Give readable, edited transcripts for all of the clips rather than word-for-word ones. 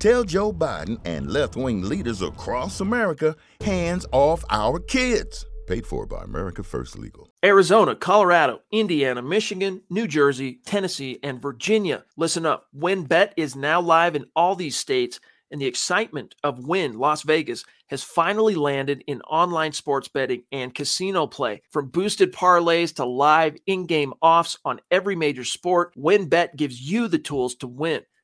Tell Joe Biden and left-wing leaders across America, hands off our kids. Paid for by America First Legal. Arizona, Colorado, Indiana, Michigan, New Jersey, Tennessee, and Virginia. Listen up. WinBet is now live in all these states, and the excitement of Win Las Vegas has finally landed in online sports betting and casino play. From boosted parlays to live in-game offs on every major sport, WinBet gives you the tools to win.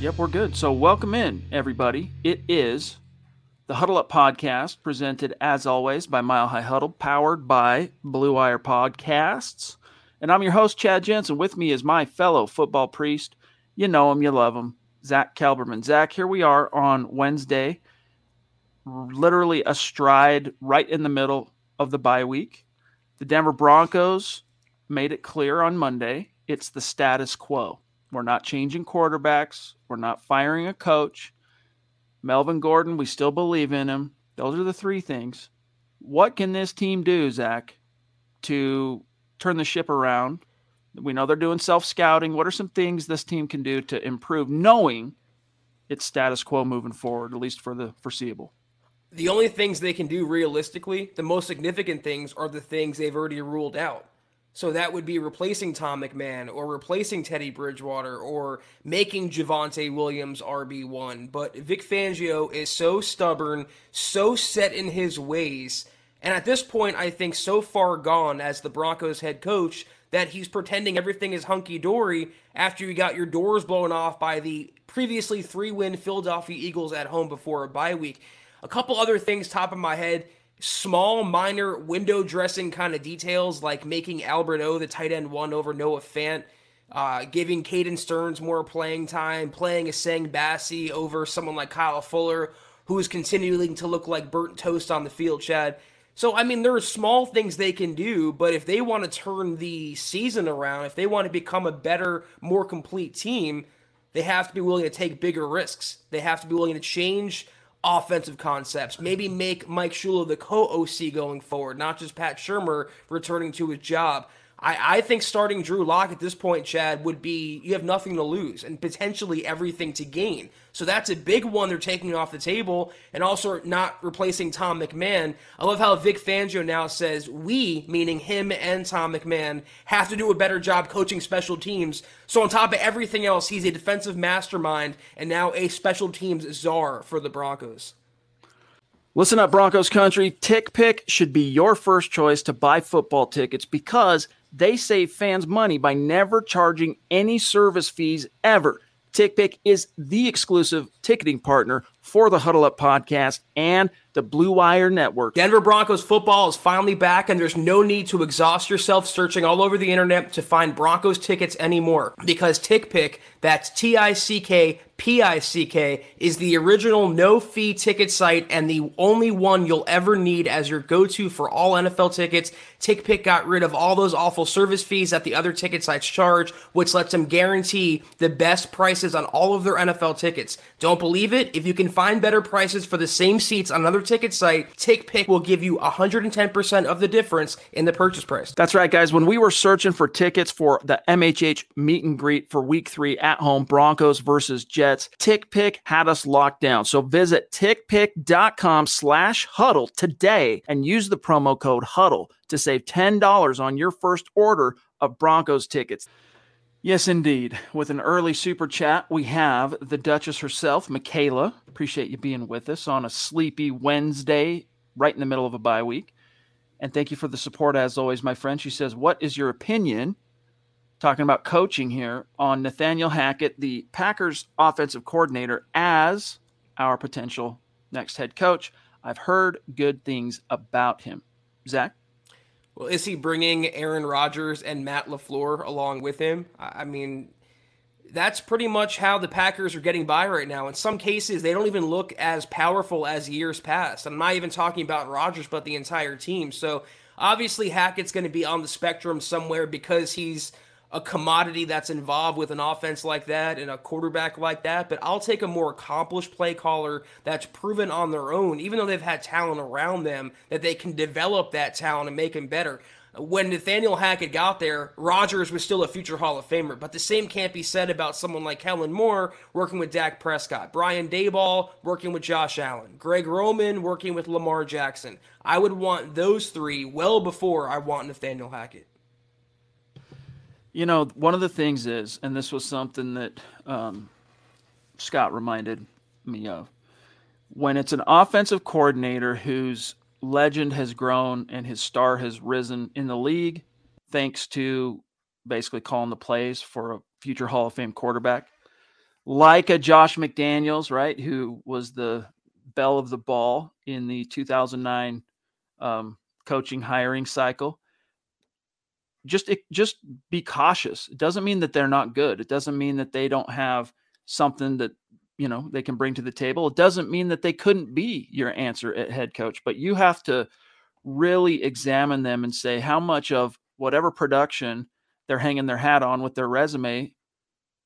Yep, we're good. So welcome in, everybody. It is the Huddle Up Podcast, presented, as always, by Mile High Huddle, powered by Blue Wire Podcasts. And I'm your host, Chad Jensen. With me is my fellow football priest. You know him, you love him, Zach Kelberman. Zach, here we are on Wednesday, literally astride right in the middle of the bye week. The Denver Broncos made it clear on Monday it's the status quo. We're not changing quarterbacks. We're not firing a coach. Melvin Gordon, we still believe in him. Those are the three things. What can this team do, Zach, to turn the ship around? We know they're doing self-scouting. What are some things this team can do to improve, knowing it's status quo moving forward, at least for the foreseeable? The only things they can do realistically, the most significant things, are the things they've already ruled out. So that would be replacing Tom McMahon or replacing Teddy Bridgewater or making Javonte Williams RB1. But Vic Fangio is so stubborn, so set in his ways, and at this point I think so far gone as the Broncos head coach that he's pretending everything is hunky-dory after you got your doors blown off by the previously 3-win Philadelphia Eagles at home before a bye week. A couple other things top of my head. Small, minor, window dressing kind of details, like making Albert O the tight end one over Noah Fant, giving Caden Stearns more playing time, playing Asang Bassey over someone like Kyle Fuller, who is continuing to look like burnt toast on the field, Chad. So, I mean, there are small things they can do, but if they want to turn the season around, if they want to become a better, more complete team, they have to be willing to take bigger risks. They have to be willing to change offensive concepts, maybe make Mike Shula the co-OC going forward, not just Pat Shurmur returning to his job. I think starting Drew Locke at this point, Chad, would be, you have nothing to lose and potentially everything to gain. So that's a big one they're taking off the table, and also not replacing Tom McMahon. I love how Vic Fangio now says we, meaning him and Tom McMahon, have to do a better job coaching special teams. So on top of everything else, he's a defensive mastermind and now a special teams czar for the Broncos. Listen up, Broncos Country. TickPick should be your first choice to buy football tickets because they save fans money by never charging any service fees ever. TickPick is the exclusive ticketing partner for the Huddle Up Podcast and the Blue Wire Network. Denver Broncos football is finally back, and there's no need to exhaust yourself searching all over the internet to find Broncos tickets anymore, because TickPick, that's TickPick, is the original no-fee ticket site and the only one you'll ever need as your go-to for all NFL tickets. TickPick got rid of all those awful service fees that the other ticket sites charge, which lets them guarantee the best prices on all of their NFL tickets. Don't believe it? If you can find better prices for the same seats on another ticket site, TickPick will give you 110% of the difference in the purchase price. That's right, guys. When we were searching for tickets for the MHH meet and greet for week 3 at home, Broncos versus Jets, TickPick had us locked down. So visit TickPick.com/huddle today and use the promo code HUDDLE to save $10 on your first order of Broncos tickets. Yes, indeed. With an early super chat, we have the Duchess herself, Michaela. Appreciate you being with us on a sleepy Wednesday, right in the middle of a bye week. And thank you for the support, as always, my friend. She says, what is your opinion, talking about coaching here, on Nathaniel Hackett, the Packers offensive coordinator, as our potential next head coach? I've heard good things about him. Zach? Well, is he bringing Aaron Rodgers and Matt LaFleur along with him? I mean, that's pretty much how the Packers are getting by right now. In some cases, they don't even look as powerful as years past. I'm not even talking about Rodgers, but the entire team. So obviously Hackett's going to be on the spectrum somewhere, because he's a commodity that's involved with an offense like that and a quarterback like that. But I'll take a more accomplished play caller that's proven on their own, even though they've had talent around them, that they can develop that talent and make them better. When Nathaniel Hackett got there, Rodgers was still a future Hall of Famer, but the same can't be said about someone like Kellen Moore working with Dak Prescott, Brian Daboll working with Josh Allen, Greg Roman working with Lamar Jackson. I would want those three well before I want Nathaniel Hackett. You know, one of the things is, and this was something that Scott reminded me of, when it's an offensive coordinator whose legend has grown and his star has risen in the league, thanks to basically calling the plays for a future Hall of Fame quarterback, like a Josh McDaniels, right, who was the belle of the ball in the 2009 coaching hiring cycle. Just be cautious. It doesn't mean that they're not good. It doesn't mean that they don't have something that, you know, they can bring to the table. It doesn't mean that they couldn't be your answer at head coach, but you have to really examine them and say how much of whatever production they're hanging their hat on with their resume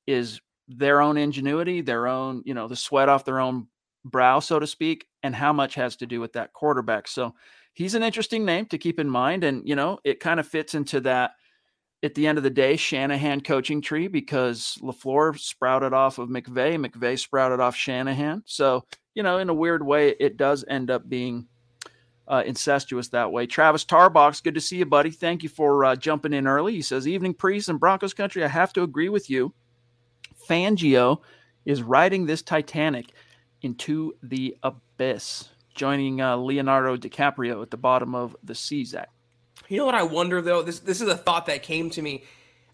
is their own ingenuity, their own, you know, the sweat off their own brow, so to speak, and how much has to do with that quarterback. So he's an interesting name to keep in mind. And, you know, it kind of fits into that, at the end of the day, Shanahan coaching tree, because LaFleur sprouted off of McVay, McVay sprouted off Shanahan. So, you know, in a weird way, it does end up being incestuous that way. Travis Tarbox, good to see you, buddy. Thank you for jumping in early. He says, evening, Priest and Broncos country, I have to agree with you. Fangio is riding this Titanic into the abyss, joining Leonardo DiCaprio at the bottom of the sea, Zach. You know what I wonder, though? This is a thought that came to me.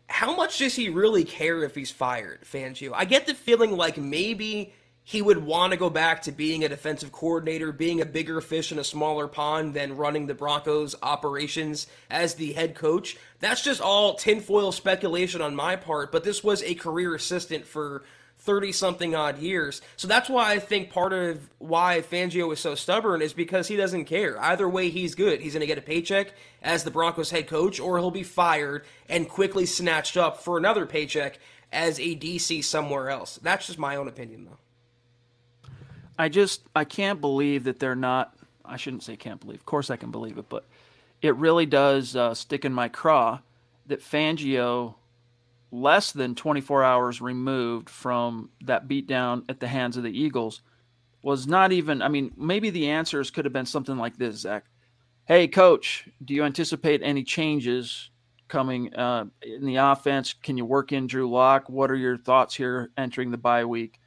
How much does he really care if he's fired, Fangio? I get the feeling like maybe he would want to go back to being a defensive coordinator, being a bigger fish in a smaller pond than running the Broncos operations as the head coach. That's just all tinfoil speculation on my part, but this was a career assistant for 30-something odd years. So that's why I think part of why Fangio is so stubborn is because he doesn't care. Either way, he's good. He's going to get a paycheck as the Broncos head coach, or he'll be fired and quickly snatched up for another paycheck as a DC somewhere else. That's just my own opinion, though. I can't believe that they're not, I shouldn't say can't believe. Of course I can believe it, but it really does stick in my craw that Fangio, less than 24 hours removed from that beatdown at the hands of the Eagles, was not even, I mean, maybe the answers could have been something like this, Zach. Hey, coach, do you anticipate any changes coming in the offense? Can you work in Drew Locke? What are your thoughts here entering the bye week?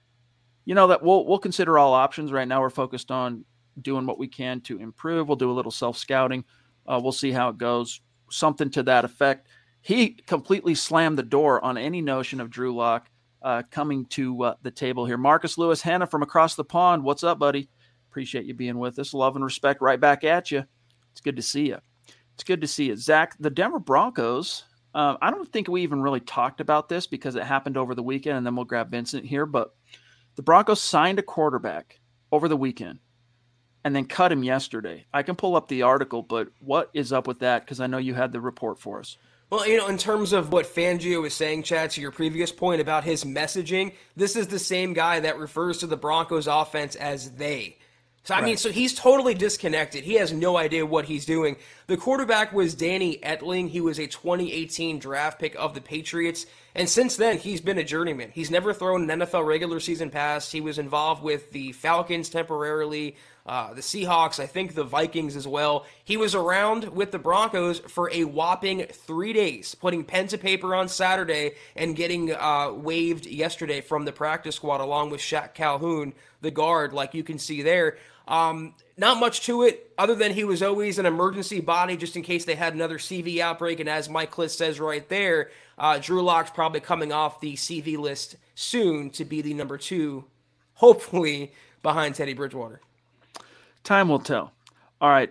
You know, that we'll consider all options. Right now we're focused on doing what we can to improve. We'll do a little self-scouting. We'll see how it goes. Something to that effect. He completely slammed the door on any notion of Drew Locke coming to the table here. Marcus Lewis Hanna from across the pond. What's up, buddy? Appreciate you being with us. Love and respect right back at you. It's good to see you. It's good to see you. Zach, the Denver Broncos, I don't think we even really talked about this because it happened over the weekend, and then we'll grab Vincent here. But the Broncos signed a quarterback over the weekend and then cut him yesterday. I can pull up the article, but what is up with that? Because I know you had the report for us. Well, you know, in terms of what Fangio was saying, Chad, to your previous point about his messaging, this is the same guy that refers to the Broncos offense as they. So, I mean, so he's totally disconnected. He has no idea what he's doing. The quarterback was Danny Etling. He was a 2018 draft pick of the Patriots. And since then, he's been a journeyman. He's never thrown an NFL regular season pass. He was involved with the Falcons temporarily, the Seahawks, I think the Vikings as well. He was around with the Broncos for a whopping 3 days, putting pen to paper on Saturday and getting waived yesterday from the practice squad, along with Shaq Calhoun, the guard, like you can see there. Not much to it other than he was always an emergency body just in case they had another CV outbreak. And as Mike Kliss says right there, Drew Locke's probably coming off the CV list soon to be the number two, hopefully behind Teddy Bridgewater. Time will tell. All right.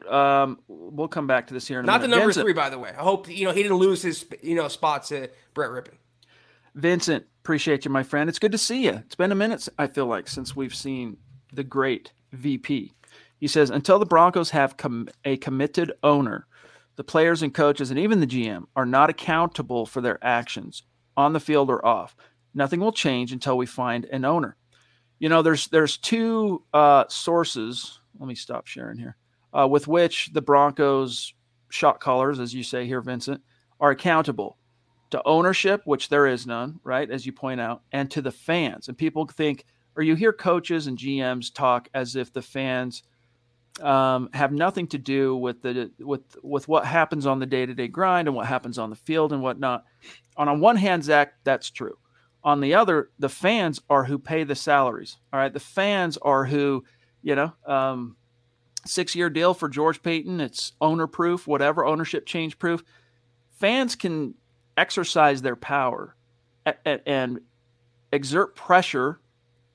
We'll come back to this here in a minute. Not the number Vincent. Three, by the way. I hope, you know, he didn't lose his, you know, spot to Brett Rippon. Vincent, appreciate you, my friend. It's good to see you. It's been a minute, I feel like, since we've seen the great VP. He says, until the Broncos have a committed owner, the players and coaches and even the GM are not accountable for their actions on the field or off. Nothing will change until we find an owner. You know, there's two sources. Let me stop sharing here. With which the Broncos shot callers, as you say here, Vincent, are accountable to ownership, which there is none, right? As you point out, and to the fans. And people think, or you hear coaches and GMs talk as if the fans have nothing to do with the with what happens on the day-to-day grind and what happens on the field and whatnot. On one hand, Zach, that's true. On the other, the fans are who pay the salaries. All right, the fans are who, you know, 6-year deal for George Paton. It's owner proof, whatever, ownership change proof. Fans can exercise their power and exert pressure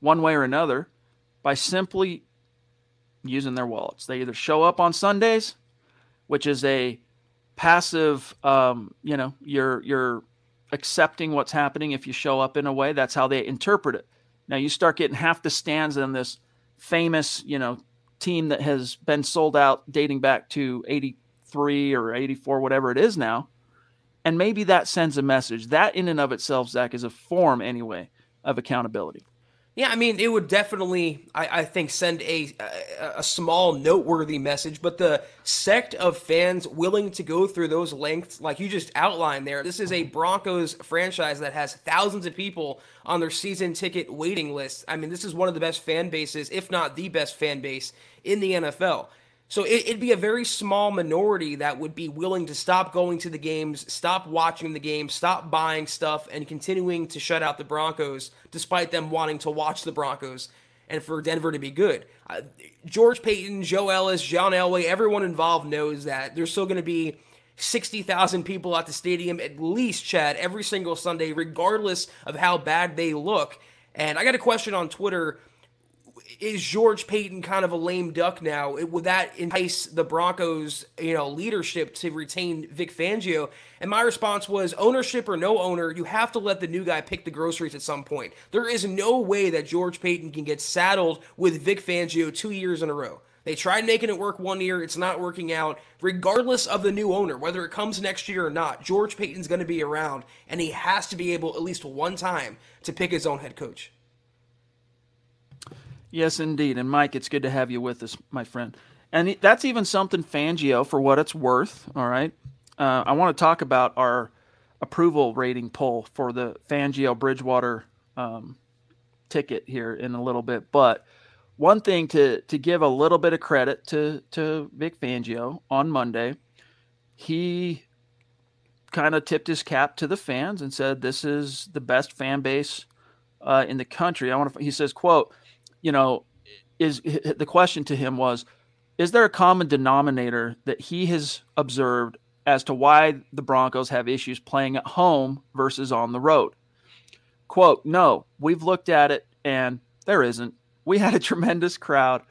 one way or another by simply using their wallets. They either show up on Sundays, which is a passive, you know, you're accepting what's happening. If you show up in a way, that's how they interpret it. Now you start getting half the stands in this famous, you know, team that has been sold out dating back to 83 or 84, whatever it is now. And maybe that sends a message that in and of itself, Zach, is a form anyway of accountability. Yeah, I mean, it would definitely, I think, send a small noteworthy message, but the sect of fans willing to go through those lengths, like you just outlined there, this is a Broncos franchise that has thousands of people on their season ticket waiting list. I mean, this is one of the best fan bases, if not the best fan base in the NFL. So it'd be a very small minority that would be willing to stop going to the games, stop watching the game, stop buying stuff, and continuing to shut out the Broncos, despite them wanting to watch the Broncos and for Denver to be good. George Paton, Joe Ellis, John Elway, everyone involved knows that there's still going to be 60,000 people at the stadium, at least, Chad, every single Sunday, regardless of how bad they look. And I got a question on Twitter. Is George Paton kind of a lame duck now? Would that entice the Broncos, you know, leadership to retain Vic Fangio? And my response was, ownership or no owner, you have to let the new guy pick the groceries at some point. There is no way that George Paton can get saddled with Vic Fangio 2 years in a row. They tried making it work 1 year. It's not working out. Regardless of the new owner, whether it comes next year or not, George Paton's going to be around, and he has to be able at least one time to pick his own head coach. Yes, indeed. And Mike, it's good to have you with us, my friend. And that's even something Fangio, for what it's worth, all right? I want to talk about our approval rating poll for the Fangio-Bridgewater ticket here in a little bit. But one thing to give a little bit of credit to Vic Fangio on Monday, he kind of tipped his cap to the fans and said, this is the best fan base in the country. He says, quote, you know, is the question to him was, is there a common denominator that he has observed as to why the Broncos have issues playing at home versus on the road? Quote, no, we've looked at it and there isn't. We had a tremendous crowd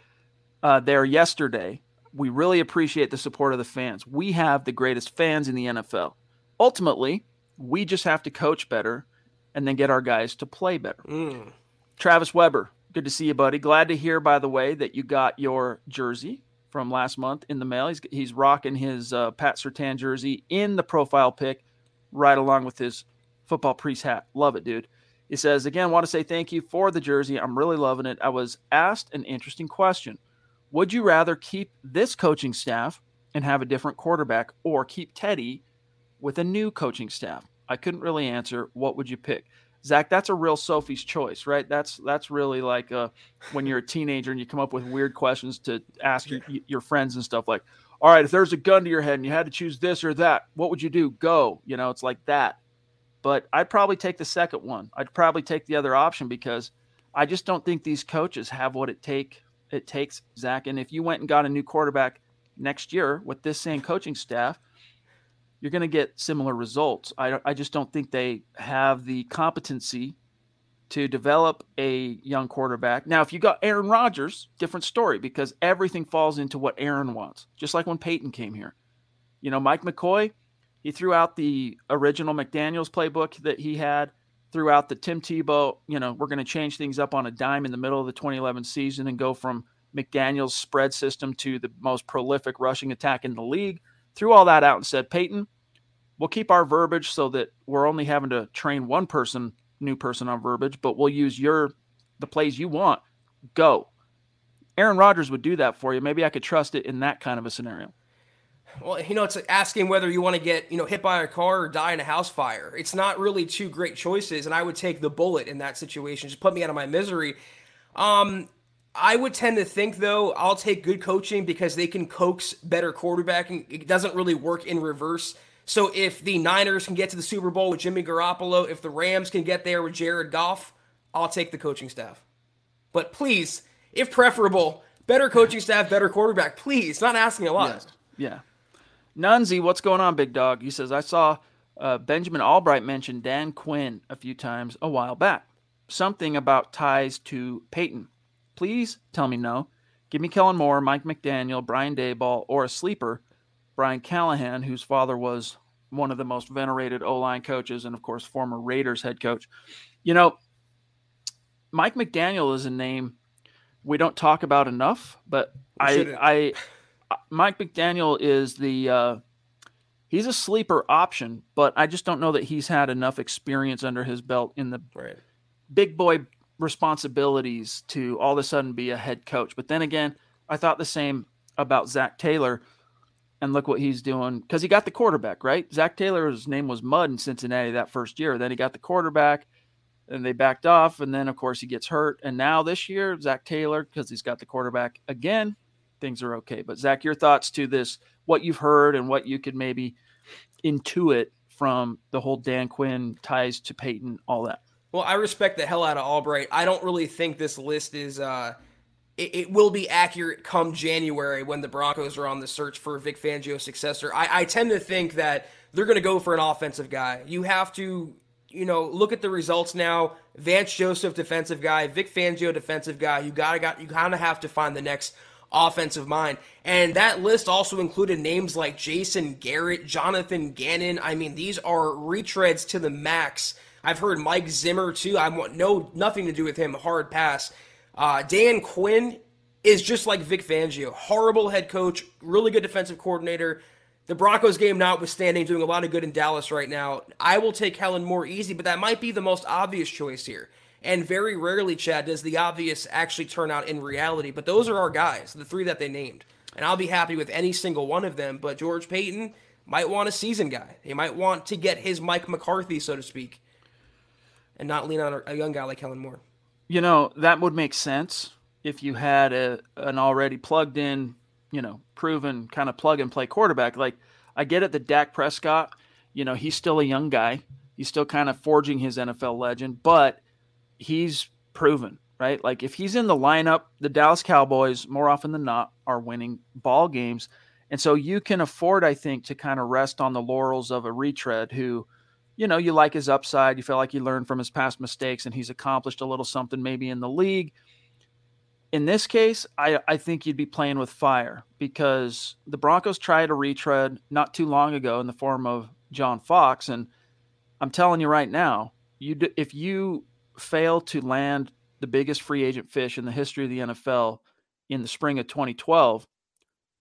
there yesterday. We really appreciate the support of the fans. We have the greatest fans in the NFL. Ultimately, we just have to coach better and then get our guys to play better. Mm. Travis Weber, good to see you, buddy. Glad to hear, by the way, that you got your jersey from last month in the mail. He's rocking his Pat Surtain jersey in the profile pic right along with his football priest hat. Love it, dude. He says, again, want to say thank you for the jersey. I'm really loving it. I was asked an interesting question. Would you rather keep this coaching staff and have a different quarterback or keep Teddy with a new coaching staff? I couldn't really answer. What would you pick? Zach, that's a real Sophie's choice, right? That's really like when you're a teenager and you come up with weird questions to ask your friends and stuff like, all right, if there's a gun to your head and you had to choose this or that, what would you do? Go. You know, it's like that. But I'd probably take the second one. I'd probably take the other option because I just don't think these coaches have what it takes, Zach. And if you went and got a new quarterback next year with this same coaching staff, you're going to get similar results. I just don't think they have the competency to develop a young quarterback. Now, if you got Aaron Rodgers, different story, because everything falls into what Aaron wants, just like when Peyton came here. You know, Mike McCoy, he threw out the original McDaniels playbook that he had, threw out the Tim Tebow, you know, we're going to change things up on a dime in the middle of the 2011 season and go from McDaniels' spread system to the most prolific rushing attack in the league. Threw all that out and said, Peyton, we'll keep our verbiage so that we're only having to train one person, new person on verbiage, but we'll use the plays you want. Go. Aaron Rodgers would do that for you. Maybe I could trust it in that kind of a scenario. Well, you know, it's like asking whether you want to get, you know, hit by a car or die in a house fire. It's not really two great choices, and I would take the bullet in that situation. Just put me out of my misery. I would tend to think, though, I'll take good coaching because they can coax better quarterbacking. It doesn't really work in reverse. So if the Niners can get to the Super Bowl with Jimmy Garoppolo, if the Rams can get there with Jared Goff, I'll take the coaching staff. But please, if preferable, better coaching staff, better quarterback. Please, not asking a lot. Yeah. Nunzi, what's going on, big dog? He says, I saw Benjamin Albright mention Dan Quinn a few times a while back. Something about ties to Peyton. Please tell me no. Give me Kellen Moore, Mike McDaniel, Brian Daboll, or a sleeper, Brian Callahan, whose father was one of the most venerated O-line coaches and, of course, former Raiders head coach. You know, Mike McDaniel is a name we don't talk about enough, but Mike McDaniel is he's a sleeper option, but I just don't know that he's had enough experience under his belt in the big boy responsibilities to all of a sudden be a head coach. But then again, I thought the same about Zach Taylor, and look what he's doing because he got the quarterback, right? Zach Taylor's name was mud in Cincinnati that first year. Then he got the quarterback and they backed off. And then of course he gets hurt. And now this year, Zach Taylor, because he's got the quarterback again, things are okay. But Zach, your thoughts to this, what you've heard and what you could maybe intuit from the whole Dan Quinn ties to Peyton, all that. Well, I respect the hell out of Albright. I don't really think this list is it will be accurate come January when the Broncos are on the search for Vic Fangio's successor. I tend to think that they're going to go for an offensive guy. You have to, you know, look at the results now. Vance Joseph, defensive guy. Vic Fangio, defensive guy. You kind of have to find the next offensive mind. And that list also included names like Jason Garrett, Jonathan Gannon. I mean, these are retreads to the max. I've heard Mike Zimmer, too. I want nothing to do with him. Hard pass. Dan Quinn is just like Vic Fangio. Horrible head coach, really good defensive coordinator. The Broncos game notwithstanding, doing a lot of good in Dallas right now. I will take Kellen Moore easy, but that might be the most obvious choice here. And very rarely, Chad, does the obvious actually turn out in reality. But those are our guys, the three that they named. And I'll be happy with any single one of them. But George Paton might want a seasoned guy. He might want to get his Mike McCarthy, so to speak, and not lean on a young guy like Kellen Moore. You know, that would make sense if you had an already plugged in, you know, proven kind of plug and play quarterback. Like, I get it that Dak Prescott, you know, he's still a young guy. He's still kind of forging his NFL legend, but he's proven, right? Like, if he's in the lineup, the Dallas Cowboys, more often than not, are winning ball games. And so you can afford, I think, to kind of rest on the laurels of a retread who, you know, you like his upside. You feel like he learned from his past mistakes and he's accomplished a little something maybe in the league. In this case, I think you'd be playing with fire because the Broncos tried a retread not too long ago in the form of John Fox. And I'm telling you right now, if you fail to land the biggest free agent fish in the history of the NFL in the spring of 2012,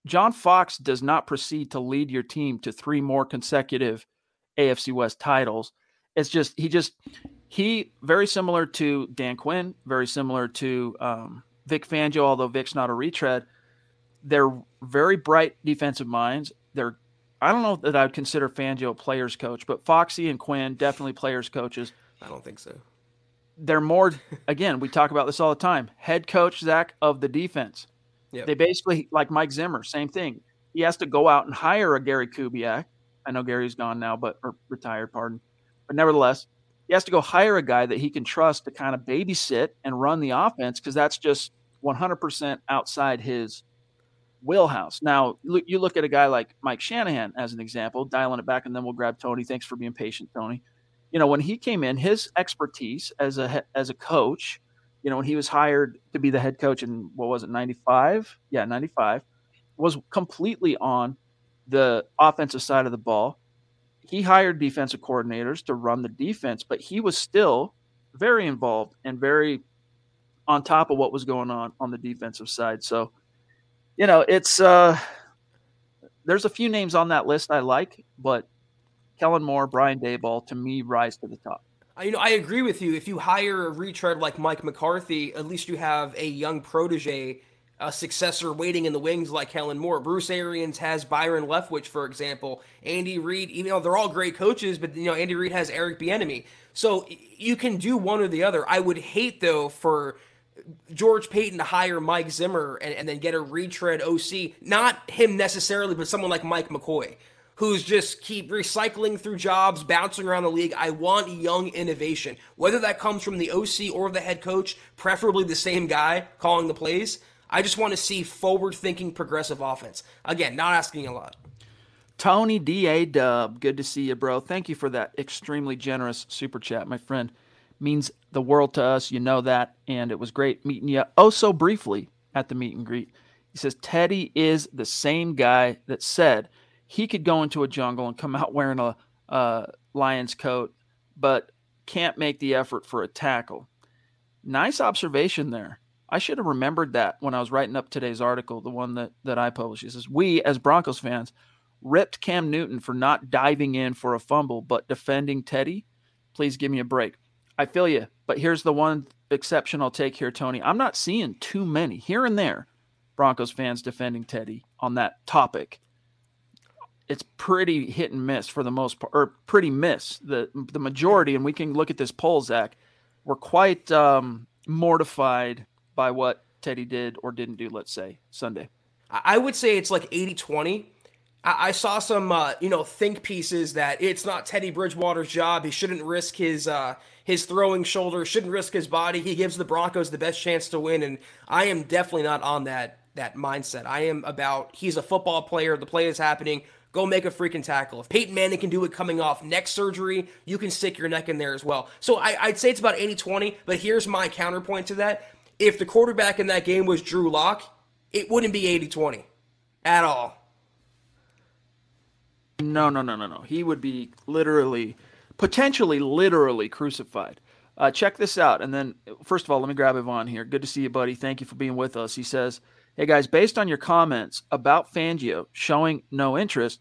John Fox does not proceed to lead your team to three more consecutive AFC West titles. It's just, he very similar to Dan Quinn, very similar to, Vic Fangio, although Vic's not a retread, they're very bright defensive minds. I don't know that I'd consider Fangio a player's coach, but Foxy and Quinn definitely player's coaches. I don't think so. They're more, again, we talk about this all the time, head coach, Zach, of the defense. Yep. They basically, like Mike Zimmer, same thing. He has to go out and hire a Gary Kubiak. I know Gary's gone now, or retired, pardon. But nevertheless, he has to go hire a guy that he can trust to kind of babysit and run the offense because that's just 100% outside his wheelhouse. Now, you look at a guy like Mike Shanahan as an example, dialing it back, and then we'll grab Tony. Thanks for being patient, Tony. You know, when he came in, his expertise as a coach, you know, when he was hired to be the head coach in, what was it, 95? Yeah, 95, was completely on the offensive side of the ball. He hired defensive coordinators to run the defense, but he was still very involved and very on top of what was going on the defensive side. So, you know, it's there's a few names on that list I like, but Kellen Moore, Brian Daboll, to me, rise to the top. You know, I agree with you. If you hire a retread like Mike McCarthy, at least you have a young protege, a successor waiting in the wings like Kellen Moore. Bruce Arians has Byron Leftwich, for example. Andy Reid, you know, they're all great coaches, but, you know, Andy Reid has Eric Bieniemy. So you can do one or the other. I would hate, though, for George Paton to hire Mike Zimmer and then get a retread OC. Not him necessarily, but someone like Mike McCoy, who's just keep recycling through jobs, bouncing around the league. I want young innovation. Whether that comes from the OC or the head coach, preferably the same guy calling the plays, I just want to see forward-thinking, progressive offense. Again, not asking a lot. Tony D.A. Dub, good to see you, bro. Thank you for that extremely generous super chat, my friend. Means the world to us. You know that, and it was great meeting you oh so briefly at the meet and greet. He says, Teddy is the same guy that said he could go into a jungle and come out wearing a Lion's coat, but can't make the effort for a tackle. Nice observation there. I should have remembered that when I was writing up today's article, the one that I published. It says, we, as Broncos fans, ripped Cam Newton for not diving in for a fumble, but defending Teddy. Please give me a break. I feel you, but here's the one exception I'll take here, Tony. I'm not seeing too many here and there Broncos fans defending Teddy on that topic. It's pretty hit and miss for the most part, or pretty miss. The majority, and we can look at this poll, Zach, were quite mortified by what Teddy did or didn't do, let's say, Sunday. I would say it's like 80-20. I saw some, think pieces that it's not Teddy Bridgewater's job. He shouldn't risk his throwing shoulder, shouldn't risk his body. He gives the Broncos the best chance to win, and I am definitely not on that mindset. I am about he's a football player. The play is happening. Go make a freaking tackle. If Peyton Manning can do it coming off neck surgery, you can stick your neck in there as well. So I'd say it's about 80-20, but here's my counterpoint to that. If the quarterback in that game was Drew Locke, it wouldn't be 80-20 at all. No. He would be potentially literally crucified. Check this out. And then, first of all, let me grab Yvonne here. Good to see you, buddy. Thank you for being with us. He says, hey, guys, based on your comments about Fangio showing no interest,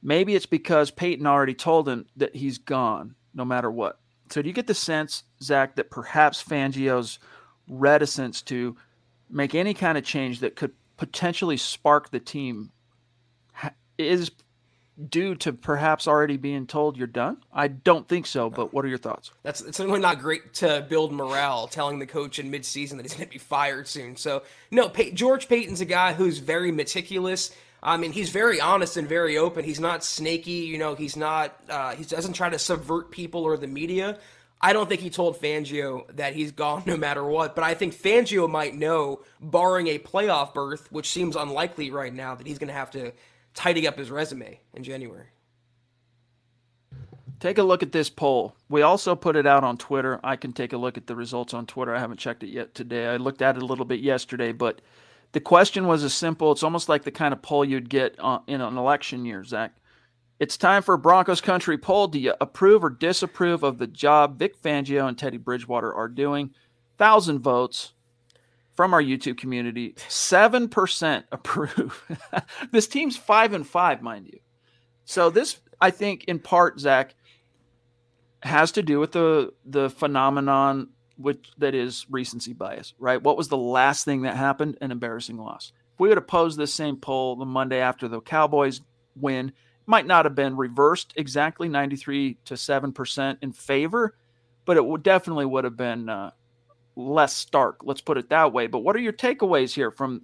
maybe it's because Peyton already told him that he's gone no matter what. So do you get the sense, Zach, that perhaps Fangio's reticence to make any kind of change that could potentially spark the team is due to perhaps already being told you're done? I don't think so, but what are your thoughts? It's certainly not great to build morale, telling the coach in midseason that he's going to be fired soon. So, no, George Paton's a guy who's very meticulous. I mean, he's very honest and very open. He's not snaky. You know, he's not he doesn't try to subvert people or the media. I don't think he told Fangio that he's gone no matter what, but I think Fangio might know, barring a playoff berth, which seems unlikely right now, that he's going to have to tidy up his resume in January. Take a look at this poll. We also put it out on Twitter. I can take a look at the results on Twitter. I haven't checked it yet today. I looked at it a little bit yesterday, but the question was as simple. It's almost like the kind of poll you'd get in an election year, Zach. It's time for a Broncos Country poll. Do you approve or disapprove of the job Vic Fangio and Teddy Bridgewater are doing? 1,000 votes from our YouTube community. 7% approve. This team's 5-5, mind you. So this, I think, in part, Zach, has to do with the phenomenon which that is recency bias, right? What was the last thing that happened? An embarrassing loss. If we would have posed this same poll the Monday after the Cowboys win, it might not have been reversed exactly 93% to 7% in favor, but it would definitely would have been less stark. Let's put it that way. But what are your takeaways here from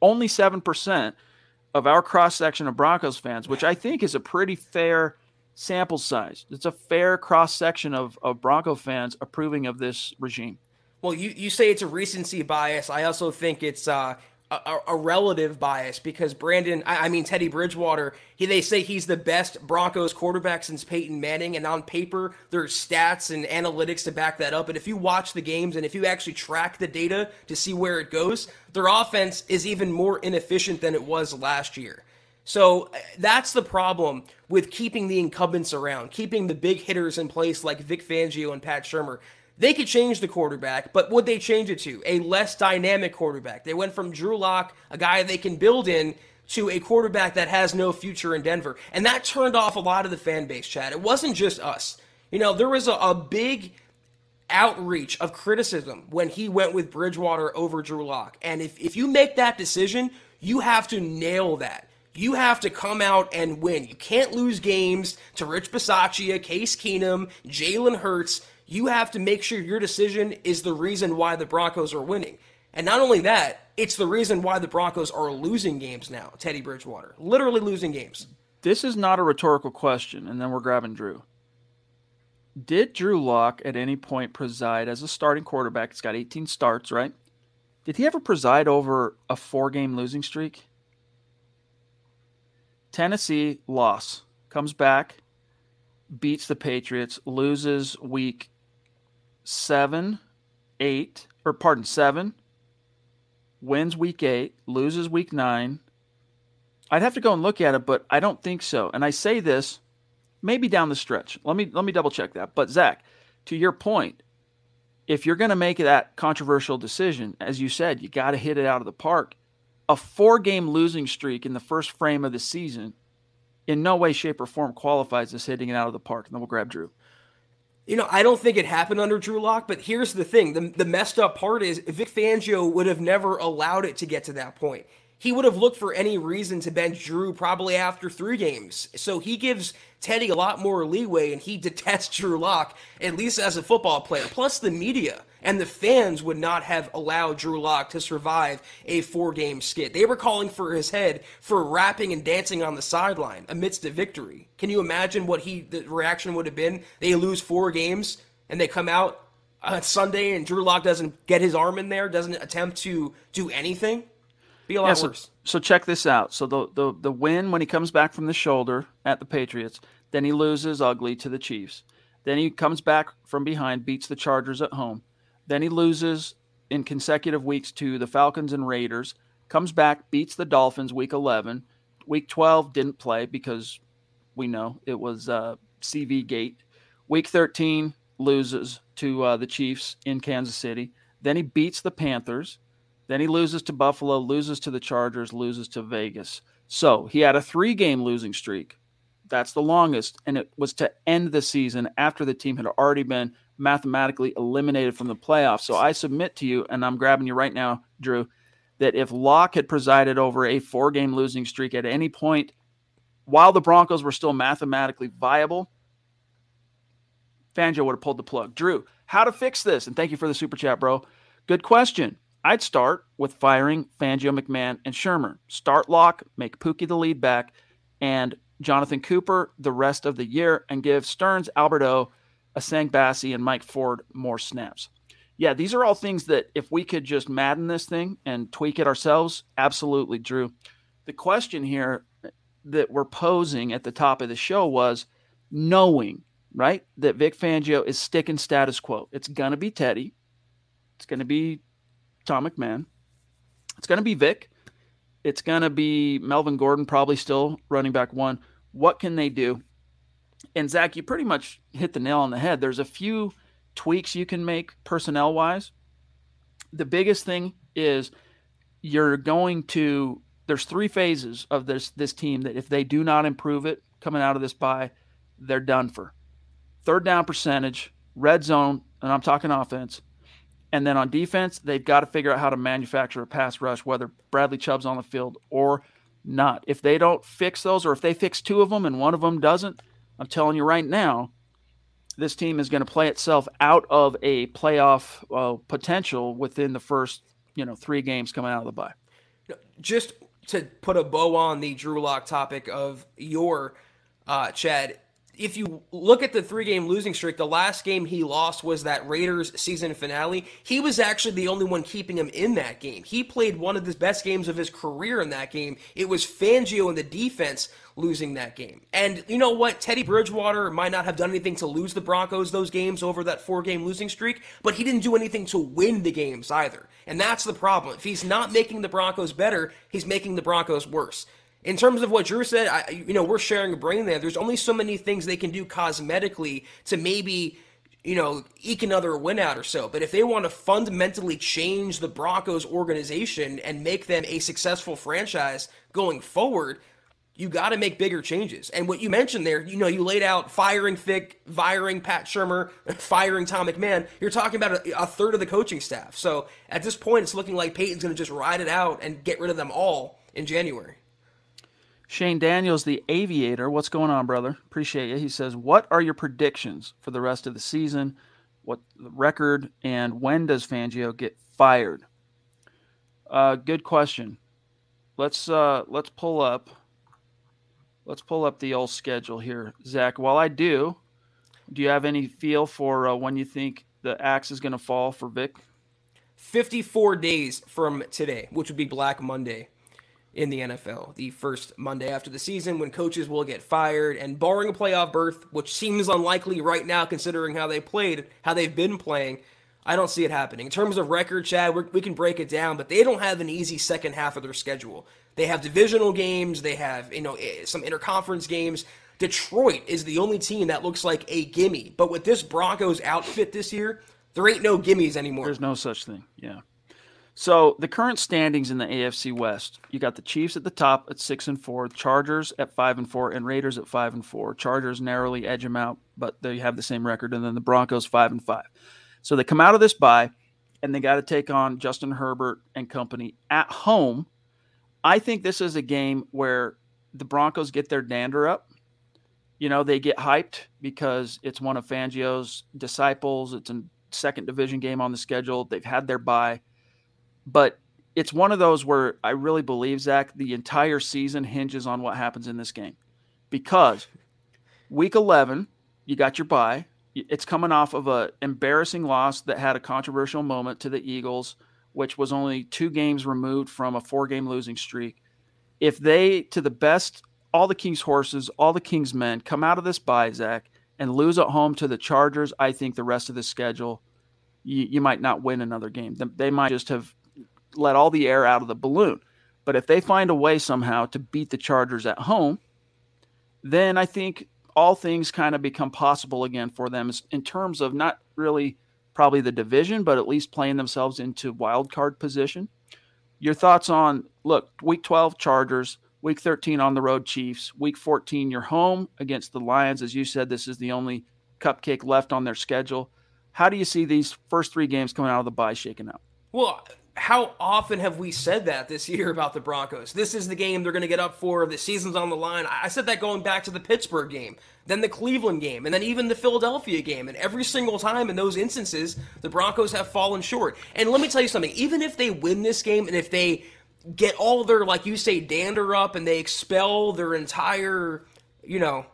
only 7% of our cross section of Broncos fans, which I think is a pretty fair sample size? It's a fair cross-section of Bronco fans approving of this regime. Well, you say it's a recency bias. I also think it's a relative bias because Teddy Bridgewater, they say he's the best Broncos quarterback since Peyton Manning, and on paper, there's stats and analytics to back that up. And if you watch the games and if you actually track the data to see where it goes, their offense is even more inefficient than it was last year. So that's the problem with keeping the incumbents around, keeping the big hitters in place like Vic Fangio and Pat Shurmur. They could change the quarterback, but would they change it to a less dynamic quarterback? They went from Drew Locke, a guy they can build in, to a quarterback that has no future in Denver. And that turned off a lot of the fan base, Chad. It wasn't just us. There was a big outreach of criticism when he went with Bridgewater over Drew Locke. And if you make that decision, you have to nail that. You have to come out and win. You can't lose games to Rich Bisaccia, Case Keenum, Jalen Hurts. You have to make sure your decision is the reason why the Broncos are winning. And not only that, it's the reason why the Broncos are losing games now, Teddy Bridgewater. Literally losing games. This is not a rhetorical question, and then we're grabbing Drew. Did Drew Locke at any point preside as a starting quarterback? He's got 18 starts, right? Did he ever preside over a 4-game losing streak? Tennessee loss, comes back, beats the Patriots, loses week 7, wins week 8, loses week 9. I'd have to go and look at it, but I don't think so. And I say this maybe down the stretch. Let me double check that. But Zach, to your point, if you're going to make that controversial decision, as you said, you got to hit it out of the park. A 4-game losing streak in the first frame of the season in no way, shape, or form qualifies as hitting it out of the park. And then we'll grab Drew. I don't think it happened under Drew Locke, but here's the thing. The messed up part is Vic Fangio would have never allowed it to get to that point. He would have looked for any reason to bench Drew probably after 3 games. So he gives Teddy a lot more leeway, and he detests Drew Locke, at least as a football player. Plus the media and the fans would not have allowed Drew Locke to survive a 4-game skid. They were calling for his head for rapping and dancing on the sideline amidst a victory. Can you imagine what the reaction would have been? They lose 4 games, and they come out on Sunday, and Drew Locke doesn't get his arm in there, doesn't attempt to do anything? Be a lot worse. So check this out. So the win when he comes back from the shoulder at the Patriots, then he loses ugly to the Chiefs. Then he comes back from behind, beats the Chargers at home. Then he loses in consecutive weeks to the Falcons and Raiders, comes back, beats the Dolphins week 11. Week 12 didn't play because we know it was CV Gate. Week 13 loses to the Chiefs in Kansas City. Then he beats the Panthers. Then he loses to Buffalo, loses to the Chargers, loses to Vegas. So he had a 3-game losing streak. That's the longest, and it was to end the season after the team had already been mathematically eliminated from the playoffs. So I submit to you, and I'm grabbing you right now, Drew, that if Locke had presided over a 4-game losing streak at any point while the Broncos were still mathematically viable, Fangio would have pulled the plug. Drew, how to fix this? And thank you for the super chat, bro. Good question. I'd start with firing Fangio, McMahon, and Shurmur. Start Locke, make Pookie the lead back, and Jonathan Cooper the rest of the year, and give Stearns, Alberto, Asang Bassey, and Mike Ford more snaps. Yeah, these are all things that if we could just madden this thing and tweak it ourselves, absolutely, Drew. The question here that we're posing at the top of the show was, knowing right, that Vic Fangio is sticking status quo. It's going to be Teddy. It's going to be Tom McMahon. It's going to be Vic. It's going to be Melvin Gordon, probably still running back one. What can they do? And, Zach, you pretty much hit the nail on the head. There's a few tweaks you can make personnel-wise. The biggest thing is you're going to – there's three phases of this team that if they do not improve it coming out of this bye, they're done for. Third down percentage, red zone, and I'm talking offense. And then on defense, they've got to figure out how to manufacture a pass rush, whether Bradley Chubb's on the field or not. If they don't fix those, or if they fix two of them and one of them doesn't, I'm telling you right now, this team is going to play itself out of a playoff potential within the first, three games coming out of the bye. Just to put a bow on the Drew Locke topic of your Chad, if you look at the three-game losing streak, the last game he lost was that Raiders season finale. He was actually the only one keeping him in that game. He played one of the best games of his career in that game. It was Fangio and the defense losing that game. And you know what? Teddy Bridgewater might not have done anything to lose the Broncos those games over that four-game losing streak, but he didn't do anything to win the games either. And that's the problem. If he's not making the Broncos better, he's making the Broncos worse. In terms of what Drew said, we're sharing a brain there. There's only so many things they can do cosmetically to maybe, eke another win out or so. But if they want to fundamentally change the Broncos organization and make them a successful franchise going forward, you got to make bigger changes. And what you mentioned there, you laid out firing Vic, firing Pat Shurmur, firing Tom McMahon. You're talking about a third of the coaching staff. So at this point, it's looking like Peyton's going to just ride it out and get rid of them all in January. Shane Daniels, the Aviator. What's going on, brother? Appreciate you. He says, what are your predictions for the rest of the season? What the record? And when does Fangio get fired? Good question. Let's pull up the old schedule here, Zach. While I do, you have any feel for when you think the axe is going to fall for Vic? 54 days from today, which would be Black Monday. In the NFL, the first Monday after the season when coaches will get fired, and barring a playoff berth, which seems unlikely right now considering how they've been playing, I don't see it happening. In terms of record, Chad, we can break it down, but they don't have an easy second half of their schedule. They have divisional games, they have some interconference games. Detroit is the only team that looks like a gimme, but with this Broncos outfit this year, there ain't no gimmies anymore. There's no such thing, yeah. So the current standings in the AFC West, you got the Chiefs at the top at 6-4, Chargers at 5-4, and Raiders at 5-4. Chargers narrowly edge them out, but they have the same record, and then the Broncos 5-5. So they come out of this bye, and they got to take on Justin Herbert and company at home. I think this is a game where the Broncos get their dander up. They get hyped because it's one of Fangio's disciples. It's a second division game on the schedule. They've had their bye. But it's one of those where I really believe, Zach, the entire season hinges on what happens in this game. Because week 11, you got your bye. It's coming off of an embarrassing loss that had a controversial moment to the Eagles, which was only 2 games removed from a 4-game losing streak. If they, to the best, all the King's horses, all the King's men, come out of this bye, Zach, and lose at home to the Chargers, I think the rest of the schedule, you might not win another game. They might just have let all the air out of the balloon. But if they find a way somehow to beat the Chargers at home, then I think all things kind of become possible again for them in terms of not really probably the division, but at least playing themselves into wild card position. Your thoughts on, look, week 12 Chargers, week 13 on the road Chiefs, week 14 your home against the Lions. As you said, this is the only cupcake left on their schedule. How do you see these first 3 games coming out of the bye shaking out? Well, how often have we said that this year about the Broncos? This is the game they're going to get up for. The season's on the line. I said that going back to the Pittsburgh game, then the Cleveland game, and then even the Philadelphia game. And every single time in those instances, the Broncos have fallen short. And let me tell you something. Even if they win this game and if they get all their, like you say, dander up and they expel their entire, load,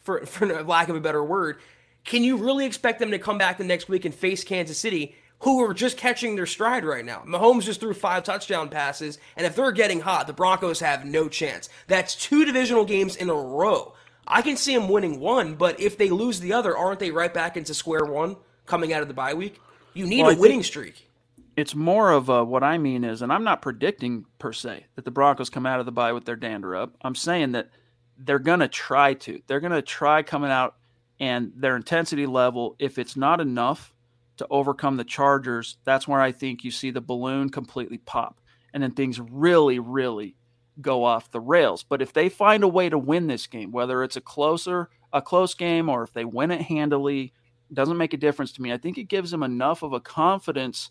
for lack of a better word, can you really expect them to come back the next week and face Kansas City, who are just catching their stride right now? Mahomes just threw 5 touchdown passes, and if they're getting hot, the Broncos have no chance. That's 2 divisional games in a row. I can see them winning one, but if they lose the other, aren't they right back into square one coming out of the bye week? You need a winning streak. It's more of what I mean is, and I'm not predicting per se that the Broncos come out of the bye with their dander up. I'm saying that they're going to try to. They're going to try coming out, and their intensity level, if it's not enough to overcome the Chargers, that's where I think you see the balloon completely pop, and then things really, really go off the rails. But if they find a way to win this game, whether it's a close game or if they win it handily, doesn't make a difference to me. I think it gives them enough of a confidence.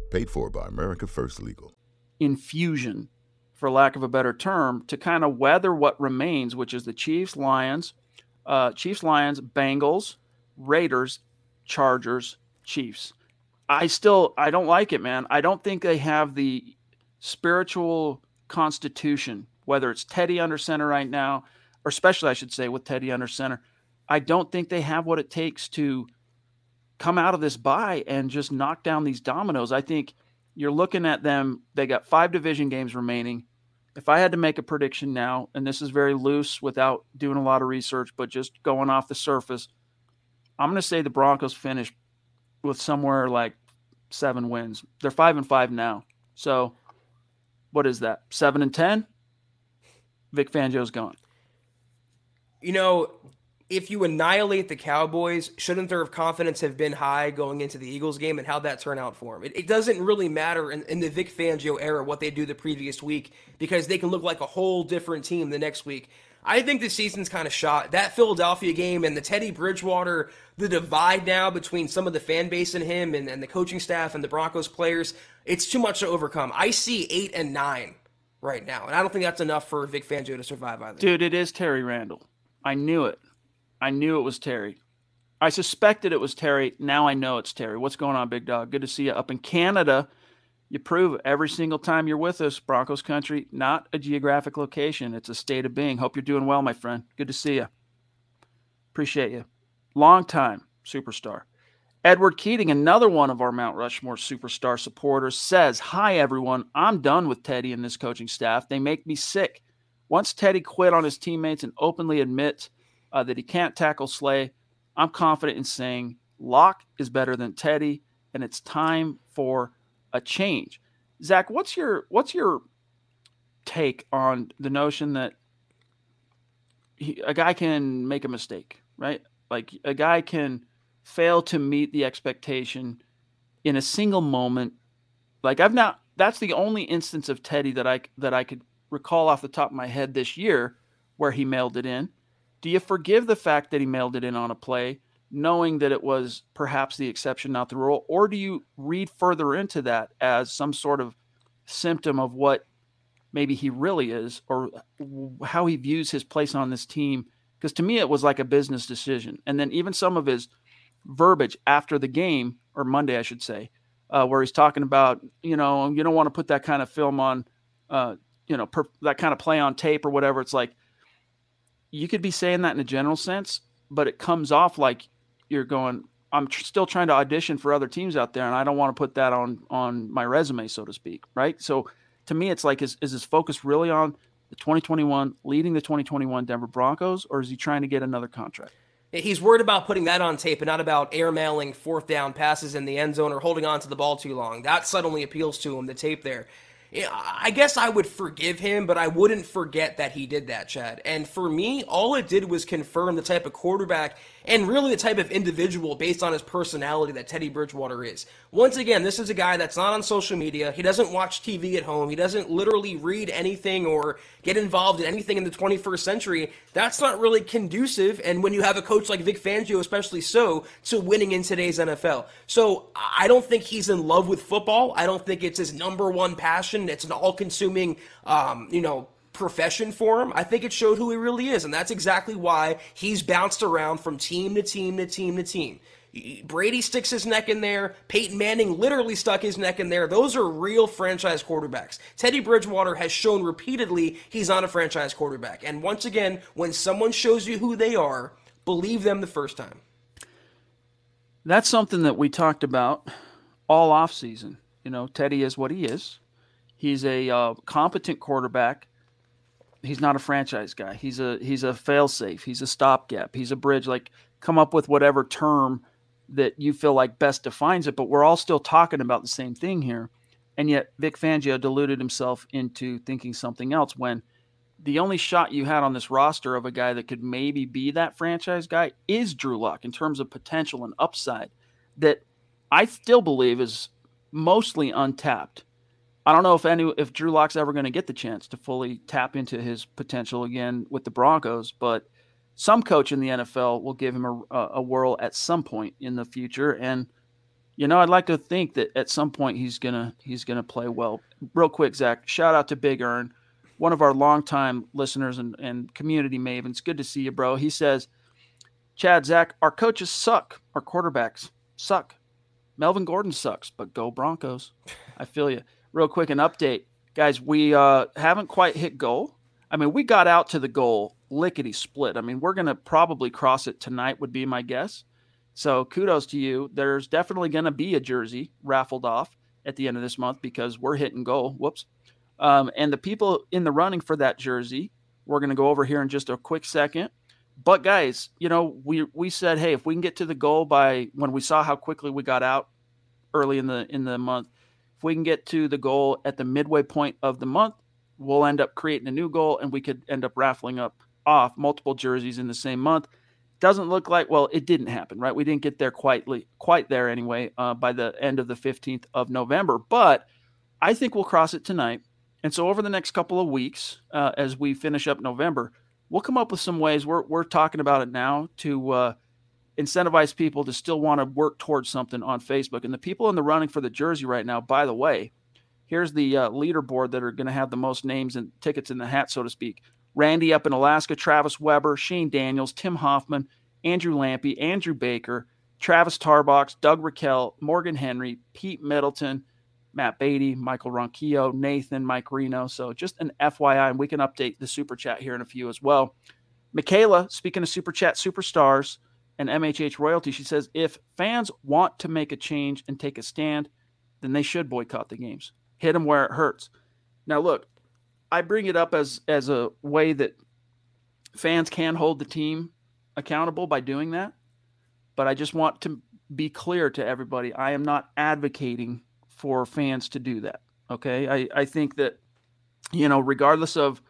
Paid for by America First Legal. Infusion, for lack of a better term, to kind of weather what remains, which is the Chiefs, Lions, Bengals, Raiders, Chargers, Chiefs. I don't like it, man. I don't think they have the spiritual constitution, whether it's Teddy under center right now, or especially I should say with Teddy under center. I don't think they have what it takes to come out of this bye and just knock down these dominoes. I think you're looking at them. They got 5 division games remaining. If I had to make a prediction now, and this is very loose without doing a lot of research, but just going off the surface, I'm going to say the Broncos finish with somewhere like 7 wins. They're 5-5 now. So what is that? 7-10? Vic Fangio's gone. You know, if you annihilate the Cowboys, shouldn't their confidence have been high going into the Eagles game, and how'd that turn out for them? It doesn't really matter in the Vic Fangio era what they do the previous week, because they can look like a whole different team the next week. I think the season's kind of shot. That Philadelphia game and the Teddy Bridgewater, the divide now between some of the fan base and him and the coaching staff and the Broncos players, it's too much to overcome. I see 8-9 right now, and I don't think that's enough for Vic Fangio to survive either. Dude, it is Terry Randall. I knew it. I knew it was Terry. I suspected it was Terry. Now I know it's Terry. What's going on, big dog? Good to see you up in Canada. You prove it every single time you're with us. Broncos country, not a geographic location. It's a state of being. Hope you're doing well, my friend. Good to see you. Appreciate you. Long time superstar. Edward Keating, another one of our Mount Rushmore superstar supporters, says, "Hi, everyone. I'm done with Teddy and this coaching staff. They make me sick. Once Teddy quit on his teammates and openly admits that he can't tackle Slay, I'm confident in saying Locke is better than Teddy, and it's time for a change." Zach, what's your take on the notion that a guy can make a mistake, right? Like a guy can fail to meet the expectation in a single moment. Like that's the only instance of Teddy that I could recall off the top of my head this year where he mailed it in. Do you forgive the fact that he mailed it in on a play, knowing that it was perhaps the exception, not the rule? Or do you read further into that as some sort of symptom of what maybe he really is or how he views his place on this team? Because to me, it was like a business decision. And then even some of his verbiage after the game, or Monday, I should say, where he's talking about, you don't want to put that kind of film on, that kind of play on tape or whatever. It's like, you could be saying that in a general sense, but it comes off like you're going, I'm still trying to audition for other teams out there, and I don't want to put that on my resume, so to speak, right? So to me, it's like, is his focus really on the 2021, leading the 2021 Denver Broncos, or is he trying to get another contract? He's worried about putting that on tape and not about airmailing fourth down passes in the end zone or holding on to the ball too long. That suddenly appeals to him, the tape there. I guess I would forgive him, but I wouldn't forget that he did that, Chad. And for me, all it did was confirm the type of quarterback and really the type of individual based on his personality that Teddy Bridgewater is. Once again, this is a guy that's not on social media. He doesn't watch TV at home. He doesn't literally read anything or get involved in anything in the 21st century. That's not really conducive. And when you have a coach like Vic Fangio, especially so, to winning in today's NFL. So I don't think he's in love with football. I don't think it's his number one passion. It's an all-consuming, profession for him. I think it showed who he really is, and that's exactly why he's bounced around from team to team to team to team. Brady sticks his neck in there. Peyton Manning literally stuck his neck in there. Those are real franchise quarterbacks. Teddy Bridgewater has shown repeatedly he's not a franchise quarterback. And once again, when someone shows you who they are, believe them the first time. That's something that we talked about all offseason. You know, Teddy is what he is. He's a competent quarterback. He's not a franchise guy. He's a fail-safe. He's a stopgap. He's a bridge. Like, come up with whatever term that you feel like best defines it, but we're all still talking about the same thing here. And yet Vic Fangio deluded himself into thinking something else when the only shot you had on this roster of a guy that could maybe be that franchise guy is Drew Locke in terms of potential and upside that I still believe is mostly untapped. I don't know if Drew Locke's ever going to get the chance to fully tap into his potential again with the Broncos, but some coach in the NFL will give him a whirl at some point in the future. And, you know, I'd like to think that at some point he's going to play well. Real quick, Zach, shout out to Big Earn, one of our longtime listeners and community mavens. Good to see you, bro. He says, Chad, Zach, our coaches suck. Our quarterbacks suck. Melvin Gordon sucks, but go Broncos. I feel you. Real quick, an update. Guys, we haven't quite hit goal. I mean, we got out to the goal lickety-split. I mean, we're going to probably cross it tonight would be my guess. So kudos to you. There's definitely going to be a jersey raffled off at the end of this month because we're hitting goal. Whoops. And the people in the running for that jersey, we're going to go over here in just a quick second. But, guys, you know, we said, hey, if we can get to the goal by when we saw how quickly we got out early in the month, if we can get to the goal at the midway point of the month, we'll end up creating a new goal and we could end up raffling off multiple jerseys in the same month. Doesn't look like, well, it didn't happen, right? We didn't get there quite there anyway by the end of the 15th of November, but I think we'll cross it tonight. And so over the next couple of weeks, as we finish up November, we'll come up with some ways. We're talking about it now to incentivize people to still want to work towards something on Facebook. And the people in the running for the jersey right now, by the way, here's the leaderboard that are going to have the most names and tickets in the hat, so to speak. Randy up in Alaska, Travis Weber, Shane Daniels, Tim Hoffman, Andrew Lampe, Andrew Baker, Travis Tarbox, Doug Raquel, Morgan Henry, Pete Middleton, Matt Beatty, Michael Ronquillo, Nathan, Mike Reno. So just an FYI, and we can update the super chat here in a few as well. Michaela, speaking of super chat superstars, and MHH royalty, she says, if fans want to make a change and take a stand, then they should boycott the games. Hit them where it hurts. Now, look, I bring it up as a way that fans can hold the team accountable by doing that. But I just want to be clear to everybody. I am not advocating for fans to do that. Okay. I think that, you know, regardless of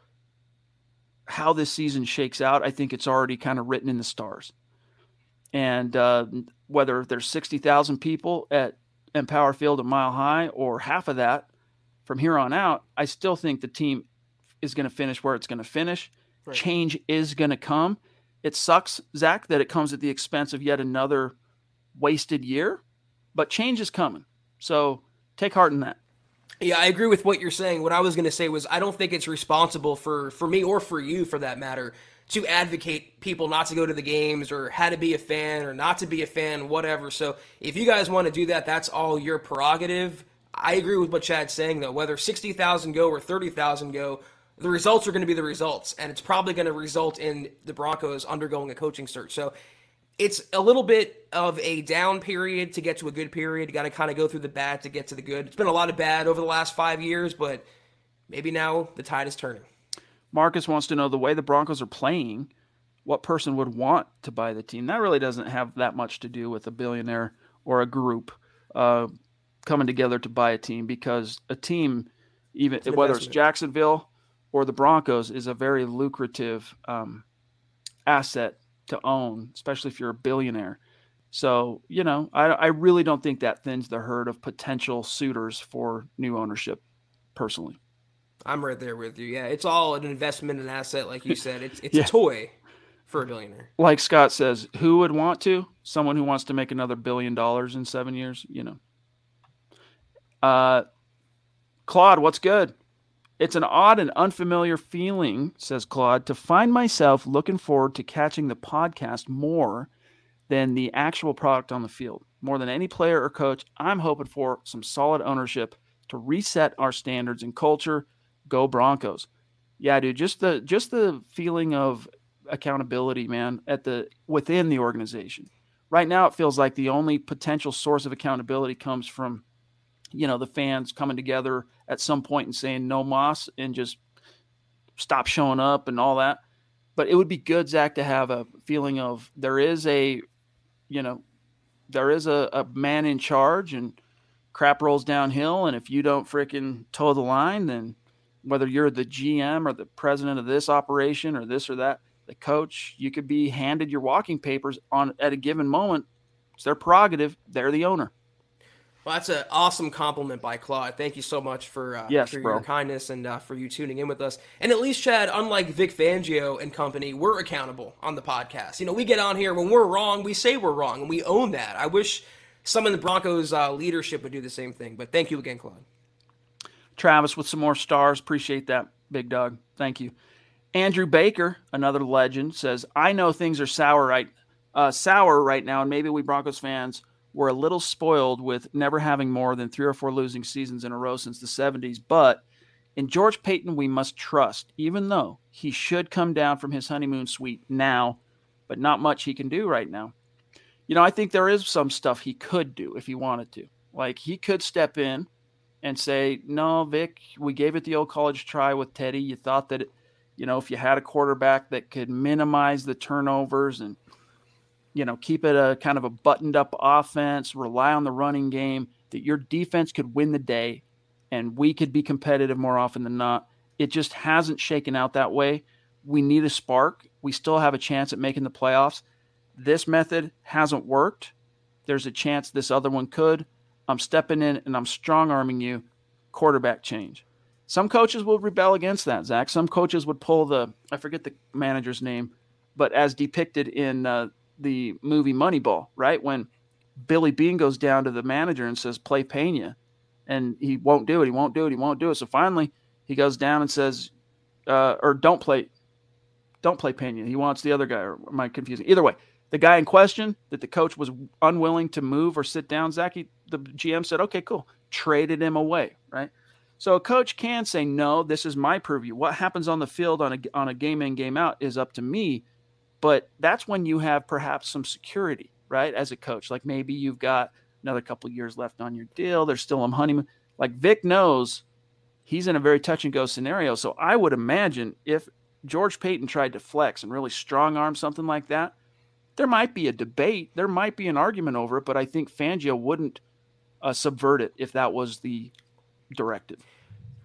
how this season shakes out, I think it's already kind of written in the stars. And whether there's 60,000 people at Empower Field at Mile High or half of that from here on out, I still think the team is going to finish where it's going to finish. Right. Change is going to come. It sucks, Zach, that it comes at the expense of yet another wasted year, but change is coming. So take heart in that. Yeah, I agree with what you're saying. What I was going to say was I don't think it's responsible for me or for you, for that matter, to advocate people not to go to the games or how to be a fan or not to be a fan, whatever. So if you guys want to do that, that's all your prerogative. I agree with what Chad's saying, though. Whether 60,000 go or 30,000 go, the results are going to be the results, and it's probably going to result in the Broncos undergoing a coaching search. So it's a little bit of a down period to get to a good period. You got to kind of go through the bad to get to the good. It's been a lot of bad over the last 5 years, but maybe now the tide is turning. Marcus wants to know, the way the Broncos are playing, what person would want to buy the team? That really doesn't have that much to do with a billionaire or a group coming together to buy a team, because a team, even whether it's Jacksonville or the Broncos, is a very lucrative asset to own, especially if you're a billionaire. So, you know, I really don't think that thins the herd of potential suitors for new ownership, personally. I'm right there with you. Yeah, it's all an investment and asset, like you said. It's yeah. A toy for a billionaire. Like Scott says, who would want to? Someone who wants to make another $1 billion in 7 years, you know. Claude, what's good? It's an odd and unfamiliar feeling, says Claude, to find myself looking forward to catching the podcast more than the actual product on the field. More than any player or coach, I'm hoping for some solid ownership to reset our standards and culture. Go Broncos. Yeah, dude, just the feeling of accountability, man, within the organization. Right now it feels like the only potential source of accountability comes from, you know, the fans coming together at some point and saying no moss and just stop showing up and all that. But it would be good, Zach, to have a feeling of there is a man in charge and crap rolls downhill, and if you don't freaking toe the line, then whether you're the GM or the president of this operation or this or that, the coach, you could be handed your walking papers on at a given moment. It's their prerogative. They're the owner. Well, that's an awesome compliment by Claude. Thank you so much for your kindness and for you tuning in with us. And at least, Chad, unlike Vic Fangio and company, we're accountable on the podcast. You know, we get on here when we're wrong, we say we're wrong, and we own that. I wish some of the Broncos leadership would do the same thing. But thank you again, Claude. Travis with some more stars. Appreciate that, big dog. Thank you. Andrew Baker, another legend, says, I know things are sour right now, and maybe we Broncos fans were a little spoiled with never having more than 3 or 4 losing seasons in a row since the 70s, but in George Paton we must trust, even though he should come down from his honeymoon suite now, but not much he can do right now. You know, I think there is some stuff he could do if he wanted to. Like, he could step in and say, no, Vic, we gave it the old college try with Teddy. You thought that, you know, if you had a quarterback that could minimize the turnovers and, you know, keep it a kind of a buttoned-up offense, rely on the running game, that your defense could win the day and we could be competitive more often than not. It just hasn't shaken out that way. We need a spark. We still have a chance at making the playoffs. This method hasn't worked. There's a chance this other one could. I'm stepping in and I'm strong-arming you. Quarterback change. Some coaches will rebel against that, Zach. Some coaches would pull the – I forget the manager's name, but as depicted in the movie Moneyball, right, when Billy Beane goes down to the manager and says, play Pena, and he won't do it. He won't do it. He won't do it. So finally he goes down and says, or don't play Pena. He wants the other guy, or am I confusing? Either way, the guy in question that the coach was unwilling to move or sit down, Zach, the GM said, okay, cool. Traded him away, right? So a coach can say, no, this is my purview. What happens on the field on a game in, game out is up to me. But that's when you have perhaps some security, right, as a coach. Like maybe you've got another couple of years left on your deal. They're still on honeymoon. Like Vic knows he's in a very touch-and-go scenario. So I would imagine if George Paton tried to flex and really strong-arm something like that, there might be a debate. There might be an argument over it, but I think Fangio wouldn't subvert it if that was the directive.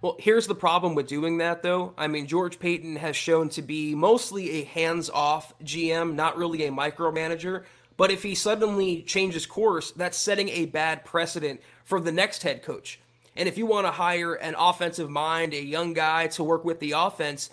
Well, here's the problem with doing that, though. I mean, George Paton has shown to be mostly a hands-off GM, not really a micromanager. But if he suddenly changes course, that's setting a bad precedent for the next head coach. And if you want to hire an offensive mind, a young guy to work with the offense,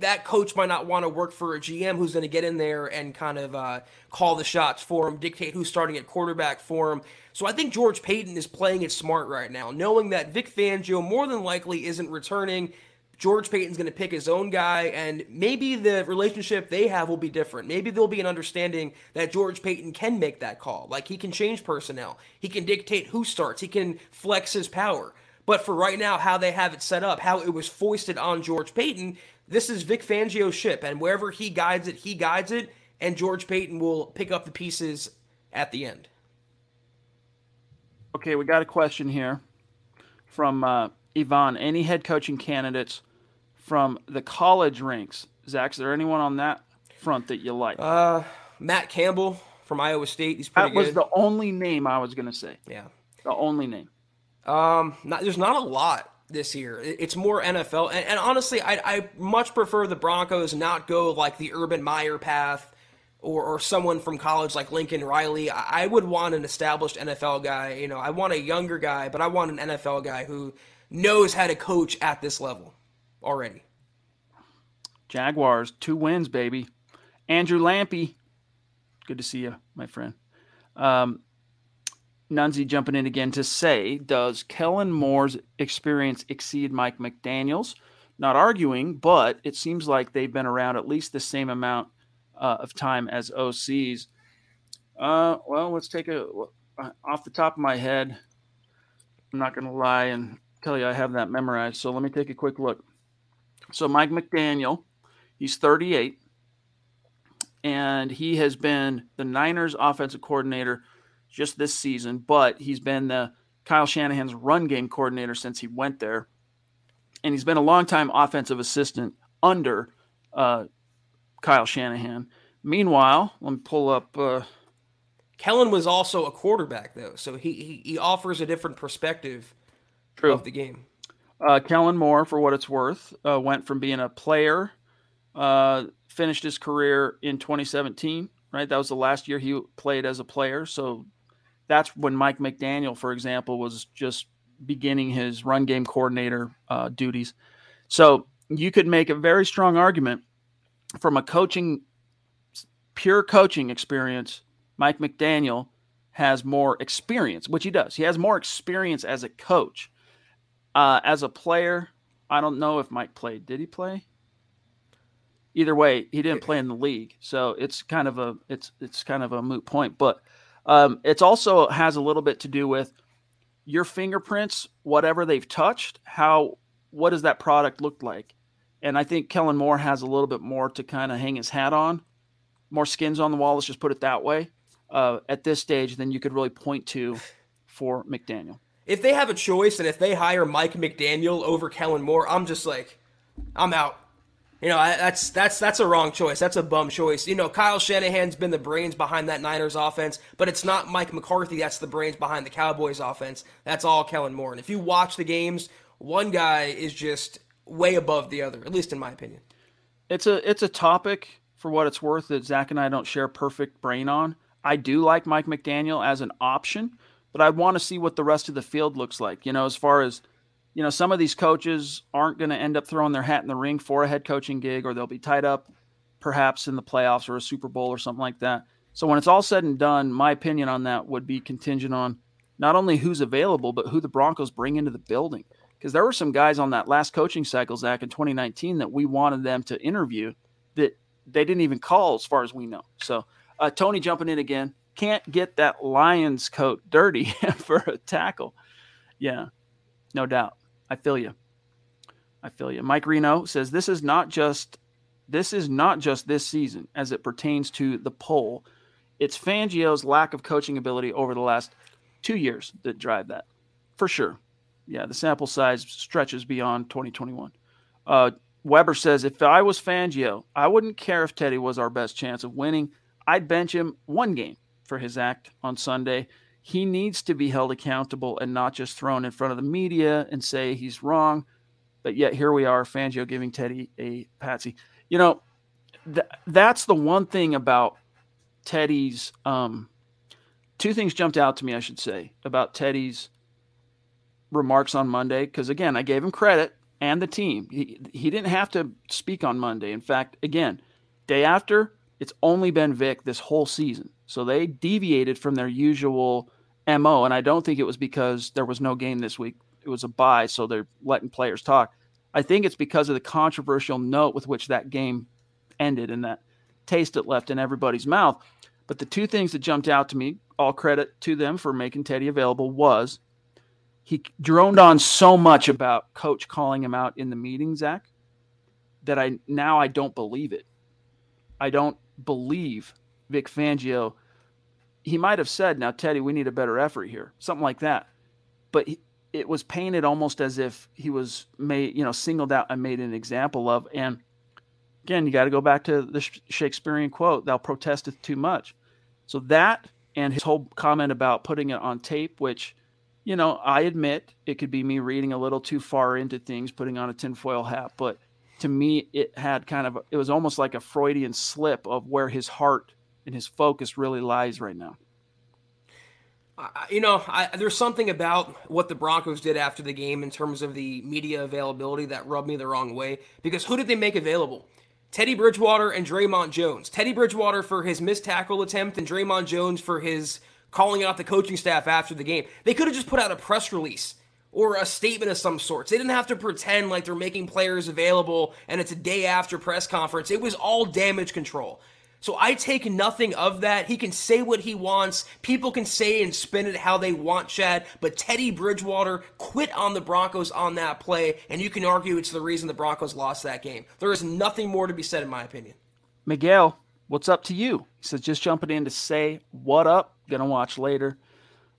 that coach might not want to work for a GM who's going to get in there and kind of call the shots for him, dictate who's starting at quarterback for him. So I think George Paton is playing it smart right now, knowing that Vic Fangio more than likely isn't returning. George Paton's going to pick his own guy, and maybe the relationship they have will be different. Maybe there'll be an understanding that George Paton can make that call. Like, he can change personnel. He can dictate who starts. He can flex his power. But for right now, how they have it set up, how it was foisted on George Paton, this is Vic Fangio's ship. And wherever he guides it, he guides it. And George Paton will pick up the pieces at the end. Okay, we got a question here from Yvonne. Any head coaching candidates from the college ranks? Zach, is there anyone on that front that you like? Matt Campbell from Iowa State. He's pretty good. That was the only name I was going to say. Yeah. The only name. There's not a lot this year. It's more NFL. And honestly, I much prefer the Broncos not go like the Urban Meyer path or someone from college like Lincoln Riley. I would want an established NFL guy. You know, I want a younger guy, but I want an NFL guy who knows how to coach at this level already. Jaguars, 2 wins, baby. Andrew Lampy, good to see you, my friend. Nunzi jumping in again to say, does Kellen Moore's experience exceed Mike McDaniel's? Not arguing, but it seems like they've been around at least the same amount of time as OCs. Well, let's take a off the top of my head. I'm not going to lie and tell you I have that memorized, so let me take a quick look. So Mike McDaniel, he's 38, and he has been the Niners offensive coordinator just this season, but he's been the Kyle Shanahan's run game coordinator since he went there. And he's been a longtime offensive assistant under Kyle Shanahan. Meanwhile, let me pull up. Kellen was also a quarterback, though, so he offers a different perspective of the game. Kellen Moore, for what it's worth, went from being a player, finished his career in 2017, right? That was the last year he played as a player. So that's when Mike McDaniel, for example, was just beginning his run game coordinator duties. So you could make a very strong argument from a coaching, pure coaching experience. Mike McDaniel has more experience, which he does. He has more experience as a coach. As a player, I don't know if Mike played. Did he play? Either way, he didn't play in the league, so it's kind of a it's kind of a moot point. But it also has a little bit to do with your fingerprints, whatever they've touched. What does that product look like? And I think Kellen Moore has a little bit more to kind of hang his hat on, more skins on the wall. Let's just put it that way. At this stage, than you could really point to for McDaniel. If they have a choice, and if they hire Mike McDaniel over Kellen Moore, I'm just like, I'm out. You know, that's a wrong choice. That's a bum choice. You know, Kyle Shanahan's been the brains behind that Niners offense, but it's not Mike McCarthy that's the brains behind the Cowboys offense. That's all Kellen Moore. And if you watch the games, one guy is just way above the other, at least in my opinion. It's a topic, for what it's worth, that Zach and I don't share perfect brain on. I do like Mike McDaniel as an option, but I want to see what the rest of the field looks like, you know, as far as you know, some of these coaches aren't going to end up throwing their hat in the ring for a head coaching gig, or they'll be tied up perhaps in the playoffs or a Super Bowl or something like that. So when it's all said and done, my opinion on that would be contingent on not only who's available, but who the Broncos bring into the building. Because there were some guys on that last coaching cycle, Zach, in 2019 that we wanted them to interview that they didn't even call as far as we know. So Tony jumping in again. Can't get that Lions coat dirty for a tackle. Yeah, no doubt. I feel you. Mike Reno says this is not just this season as it pertains to the poll. It's Fangio's lack of coaching ability over the last 2 years that drive that. For sure. Yeah, the sample size stretches beyond 2021. Weber says, if I was Fangio, I wouldn't care if Teddy was our best chance of winning. I'd bench him one game for his act on Sunday. He needs to be held accountable and not just thrown in front of the media and say he's wrong. But yet here we are, Fangio giving Teddy a patsy. You know, that's the one thing about Teddy's two things jumped out to me, I should say, about Teddy's remarks on Monday. Because, again, I gave him credit and the team. He didn't have to speak on Monday. In fact, again, day after, it's only been Vic this whole season. So they deviated from their usual MO, and I don't think it was because there was no game this week. It was a bye, so they're letting players talk. I think it's because of the controversial note with which that game ended and that taste it left in everybody's mouth. But the two things that jumped out to me, all credit to them for making Teddy available, was he droned on so much about coach calling him out in the meeting, Zach, that I don't believe it. I don't believe Vic Fangio. He might have said, now, Teddy, we need a better effort here, something like that. But it was painted almost as if he was made, singled out and made an example of. And again, you got to go back to the Shakespearean quote, thou protesteth too much. So that and his whole comment about putting it on tape, which, I admit it could be me reading a little too far into things, putting on a tinfoil hat. But to me, it was almost like a Freudian slip of where his heart and his focus really lies right now. There's something about what the Broncos did after the game in terms of the media availability that rubbed me the wrong way, because who did they make available? Teddy Bridgewater and Draymond Jones. Teddy Bridgewater for his missed tackle attempt and Draymond Jones for his calling out the coaching staff after the game. They could have just put out a press release or a statement of some sorts. They didn't have to pretend like they're making players available and it's a day after press conference. It was all damage control. So I take nothing of that. He can say what he wants. People can say and spin it how they want, Chad. But Teddy Bridgewater quit on the Broncos on that play, and you can argue it's the reason the Broncos lost that game. There is nothing more to be said, in my opinion. Miguel, what's up to you? He says, just jumping in to say what up. Going to watch later.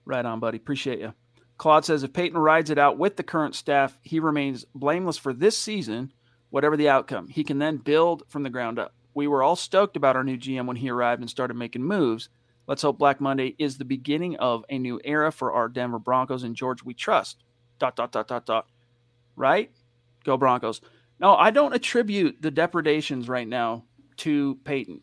Right on, buddy. Appreciate you. Claude says, if Peyton rides it out with the current staff, he remains blameless for this season, whatever the outcome. He can then build from the ground up. We were all stoked about our new GM when he arrived and started making moves. Let's hope Black Monday is the beginning of a new era for our Denver Broncos and George we trust. ... Right? Go Broncos. No, I don't attribute the depredations right now to Peyton.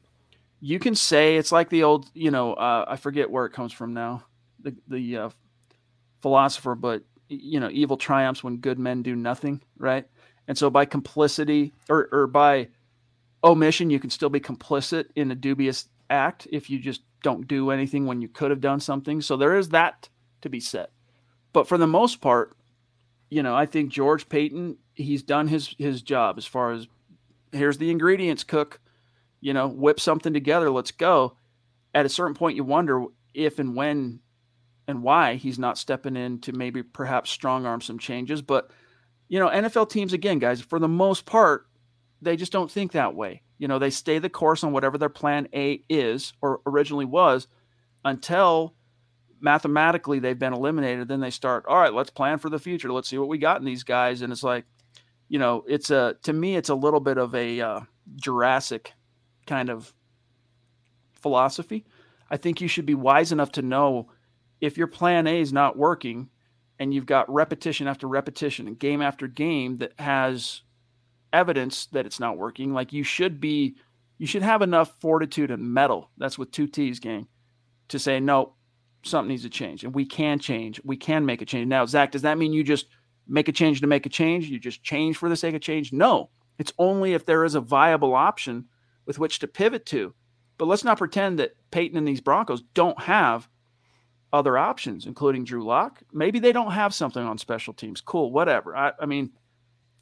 You can say it's like the old, I forget where it comes from now, the philosopher, but, evil triumphs when good men do nothing, right? And so by complicity or by omission, you can still be complicit in a dubious act if you just don't do anything when you could have done something. So there is that to be said. But for the most part, I think George Paton, he's done his job as far as here's the ingredients, cook, whip something together, let's go. At a certain point, you wonder if and when and why he's not stepping in to maybe perhaps strong arm some changes. But, NFL teams, again, guys, for the most part, they just don't think that way. They stay the course on whatever their plan A is or originally was until mathematically they've been eliminated. Then they start, all right, let's plan for the future. Let's see what we got in these guys. And it's like, to me, it's a little bit of a Jurassic kind of philosophy. I think you should be wise enough to know if your plan A is not working and you've got repetition after repetition and game after game that has evidence that it's not working, like you should have enough fortitude and mettle, that's with two T's, gang, to say, no, something needs to change. And we can make a change. Now, Zach, does that mean you just make a change to make a change? You just change for the sake of change? No, it's only if there is a viable option with which to pivot to. But let's not pretend that Peyton and these Broncos don't have other options, including Drew Locke. Maybe they don't have something on special teams. Cool, whatever. I mean,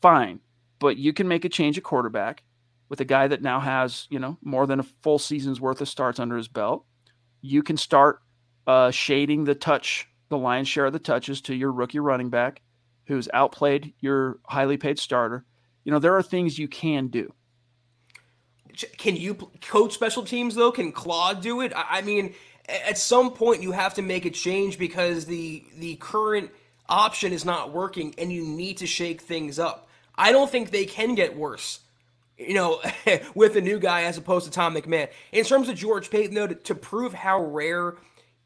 fine. But you can make a change at quarterback with a guy that now has, more than a full season's worth of starts under his belt. You can start shading the lion's share of the touches to your rookie running back who's outplayed your highly paid starter. There are things you can do. Can you coach special teams, though? Can Claude do it? I mean, at some point you have to make a change because the current option is not working and you need to shake things up. I don't think they can get worse, with a new guy as opposed to Tom McMahon. In terms of George Paton, though, to prove how rare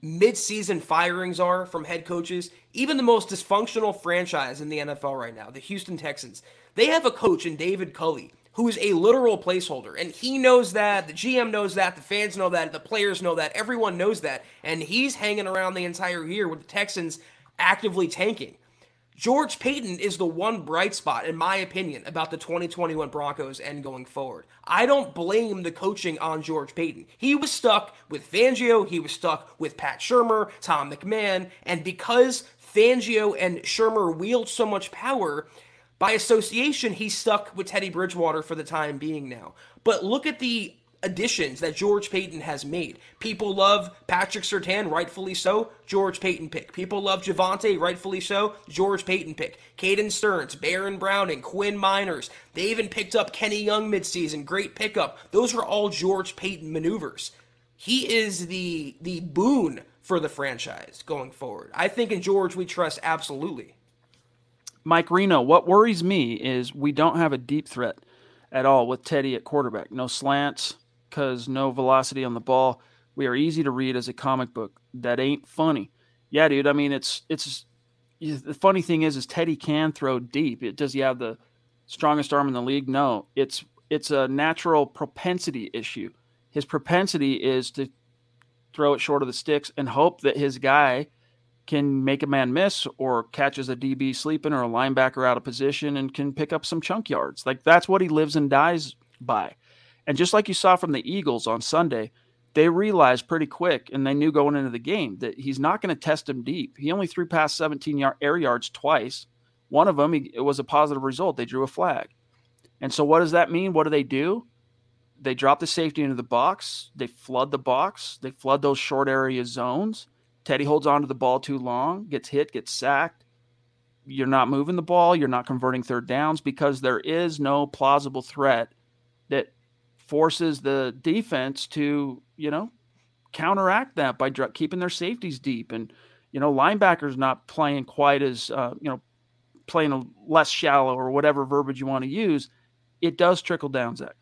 midseason firings are from head coaches, even the most dysfunctional franchise in the NFL right now, the Houston Texans, they have a coach in David Culley who is a literal placeholder. And he knows that, the GM knows that, the fans know that, the players know that, everyone knows that. And he's hanging around the entire year with the Texans actively tanking. George Paton is the one bright spot, in my opinion, about the 2021 Broncos and going forward. I don't blame the coaching on George Paton. He was stuck with Fangio. He was stuck with Pat Shurmur, Tom McMahon. And because Fangio and Shurmur wield so much power, by association, he's stuck with Teddy Bridgewater for the time being now. But look at the additions that George Paton has made. People love Patrick Surtain, rightfully so, George Paton pick. People love Javonte, rightfully so, George Paton pick. Caden Stearns, Baron Browning, Quinn Miners. They even picked up Kenny Young midseason, great pickup. Those are all George Paton maneuvers. He is the boon for the franchise going forward. I think in George we trust absolutely. Mike Reno, what worries me is we don't have a deep threat at all with Teddy at quarterback. No slants, because no velocity on the ball. We are easy to read as a comic book. That ain't funny. Yeah, dude, I mean, it's the funny thing is Teddy can throw deep. Does he have the strongest arm in the league? No, it's a natural propensity issue. His propensity is to throw it short of the sticks and hope that his guy can make a man miss or catches a DB sleeping or a linebacker out of position and can pick up some chunk yards. Like, that's what he lives and dies by. And just like you saw from the Eagles on Sunday, they realized pretty quick, and they knew going into the game, that he's not going to test him deep. He only threw past 17 air yards twice. One of them, it was a positive result. They drew a flag. And so what does that mean? What do? They drop the safety into the box. They flood the box. They flood those short area zones. Teddy holds onto the ball too long, gets hit, gets sacked. You're not moving the ball. You're not converting third downs because there is no plausible threat that forces the defense to, counteract that by keeping their safeties deep. And, linebackers not playing quite as, playing a less shallow or whatever verbiage you want to use. It does trickle down, Zach.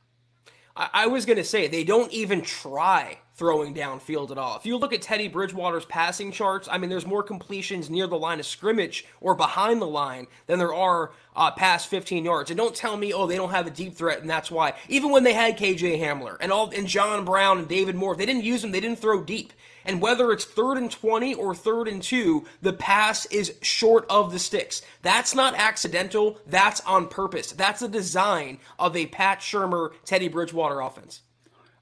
I was going to say, they don't even try throwing downfield at all. If you look at Teddy Bridgewater's passing charts, I mean, there's more completions near the line of scrimmage or behind the line than there are past 15 yards. And don't tell me, oh, they don't have a deep threat, and that's why. Even when they had KJ Hamler and John Brown and David Moore, if they didn't use them, they didn't throw deep. And whether it's 3rd and 20 or 3rd and 2, the pass is short of the sticks. That's not accidental. That's on purpose. That's a design of a Pat Shurmur, Teddy Bridgewater offense.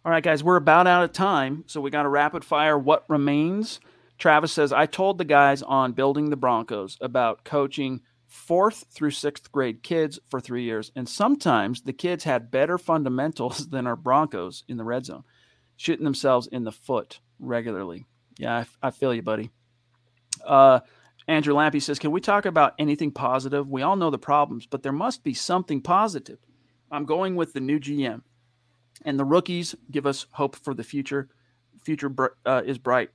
All right, guys, we're about out of time, so we got a rapid fire. What remains? Travis says, I told the guys on Building the Broncos about coaching 4th through 6th grade kids for 3 years, and sometimes the kids had better fundamentals than our Broncos in the red zone, shooting themselves in the foot regularly. Yeah, I feel you, buddy. Andrew Lampy says, can we talk about anything positive? We all know the problems, but there must be something positive. I'm going with the new GM, and the rookies give us hope for the future. Future is bright.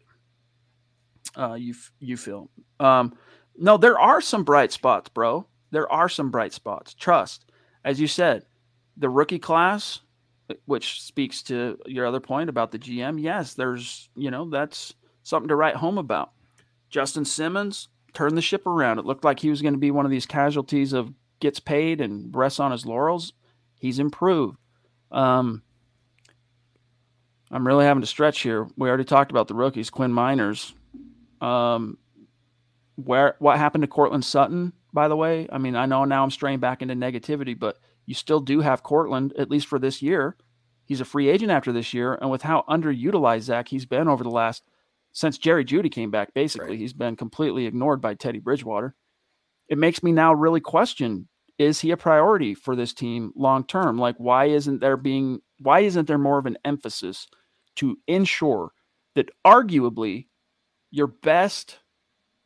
You feel. No, there are some bright spots, bro. There are some bright spots. Trust. As you said, the rookie class, which speaks to your other point about the GM. Yes, there's, that's something to write home about. Justin Simmons turned the ship around. It looked like he was going to be one of these casualties of gets paid and rests on his laurels. He's improved. I'm really having to stretch here. We already talked about the rookies, Quinn Miners. What happened to Cortland Sutton, by the way? I mean, I know now I'm straying back into negativity, but you still do have Cortland, at least for this year. He's a free agent after this year, and with how underutilized, Zach, he's been over the last – since Jerry Jeudy came back, basically. Right. He's been completely ignored by Teddy Bridgewater. It makes me now really question, is he a priority for this team long term? Like, why isn't there more of an emphasis to ensure that arguably your best,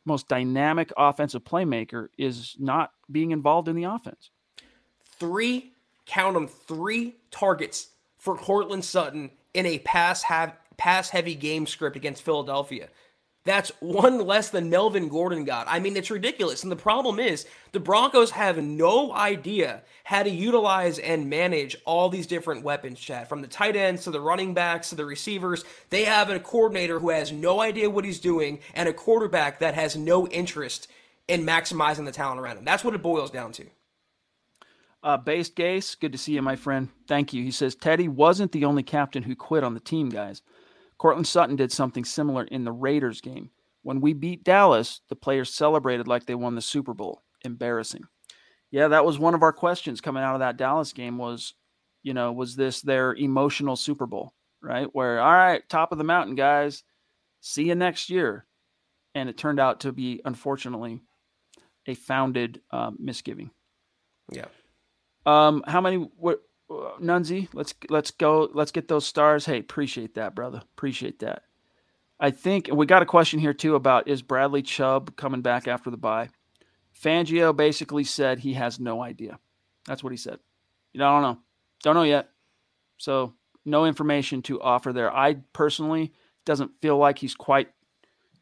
most dynamic offensive playmaker is not being involved in the offense? Three targets for Cortland Sutton in a pass-heavy game script against Philadelphia. That's one less than Melvin Gordon got. I mean, it's ridiculous. And the problem is the Broncos have no idea how to utilize and manage all these different weapons, Chad, from the tight ends to the running backs to the receivers. They have a coordinator who has no idea what he's doing and a quarterback that has no interest in maximizing the talent around him. That's what it boils down to. Based Gase, good to see you, my friend. Thank you. He says, Teddy wasn't the only captain who quit on the team, guys. Cortland Sutton did something similar in the Raiders game. When we beat Dallas, the players celebrated like they won the Super Bowl. Embarrassing. Yeah, that was one of our questions coming out of that Dallas game was, was this their emotional Super Bowl, right? Where, all right, top of the mountain, guys. See you next year. And it turned out to be, unfortunately, a founded misgiving. Yeah. How many – Nunzi, let's go. Let's get those stars. Hey, appreciate that, brother. Appreciate that. I think we got a question here too about is Bradley Chubb coming back after the bye? Fangio basically said he has no idea. That's what he said. You know, I don't know. Don't know yet. So no information to offer there. I personally doesn't feel like he's quite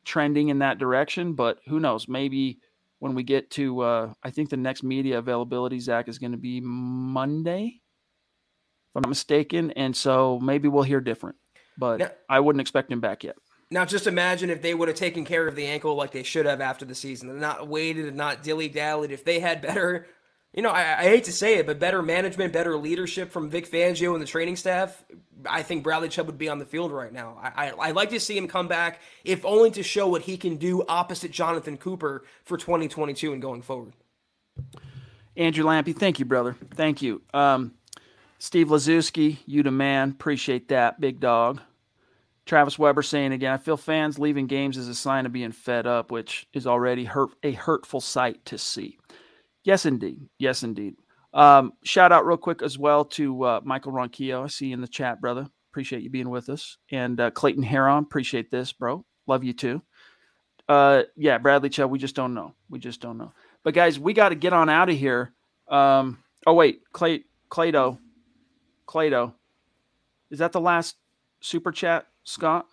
trending in that direction, but who knows? Maybe when we get to, I think the next media availability, Zach, is going to be Monday, if I'm not mistaken. And so maybe we'll hear different, but now, I wouldn't expect him back yet. Now, just imagine if they would have taken care of the ankle like they should have after the season and not waited and not dilly-dallied. If they had better, you know, I hate to say it, but better management, better leadership from Vic Fangio and the training staff, I think Bradley Chubb would be on the field right now. I'd like to see him come back, if only to show what he can do opposite Jonathan Cooper for 2022 and going forward. Andrew Lampy, thank you, brother. Thank you. Steve Lazuski, you the man. Appreciate that, big dog. Travis Weber saying again, I feel fans leaving games is a sign of being fed up, which is already a hurtful sight to see. Yes, indeed. Yes, indeed. Shout out real quick as well to Michael Ronquillo. I see you in the chat, brother. Appreciate you being with us. And Clayton Heron, appreciate this, bro. Love you too. Yeah, Bradley Chubb, we just don't know. We just don't know. But guys, we got to get on out of here. Oh, wait, Claydo. Is that the last super chat? Scott?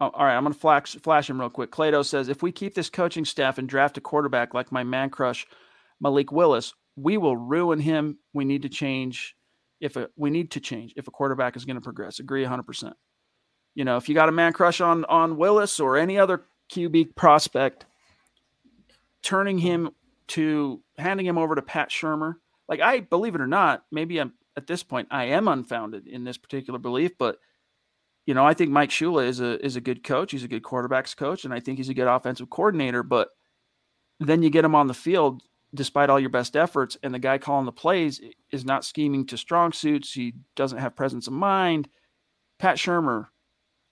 Oh, all right, I'm going to flash him real quick. Clado says, if we keep this coaching staff and draft a quarterback like my man crush, Malik Willis, we will ruin him. We need to change if a quarterback is going to progress. Agree 100%. You know, if you got a man crush on Willis or any other QB prospect, handing him over to Pat Shurmur. Like, I believe it or not, maybe I'm at this point, I am unfounded in this particular belief, but you know, I think Mike Shula is a good coach. He's a good quarterbacks coach, and I think he's a good offensive coordinator. But then you get him on the field despite all your best efforts, and the guy calling the plays is not scheming to strong suits. He doesn't have presence of mind. Pat Shurmur,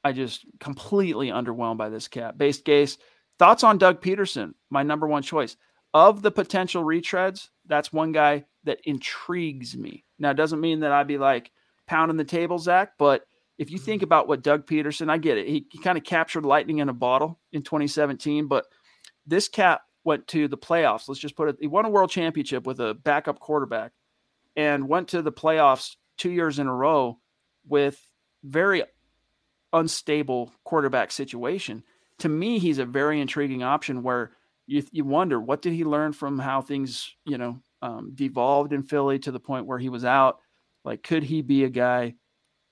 I just completely underwhelmed by this cat. Based case, thoughts on Doug Peterson, my number one choice. Of the potential retreads, that's one guy that intrigues me. Now, it doesn't mean that I'd be like pounding the table, Zach, but if you think about what Doug Peterson, I get it. He kind of captured lightning in a bottle in 2017, but this cat went to the playoffs. Let's just put it. He won a world championship with a backup quarterback and went to the playoffs 2 years in a row with very unstable quarterback situation. To me, he's a very intriguing option where you wonder, what did he learn from how things, you know, devolved in Philly to the point where he was out? Like, could he be a guy?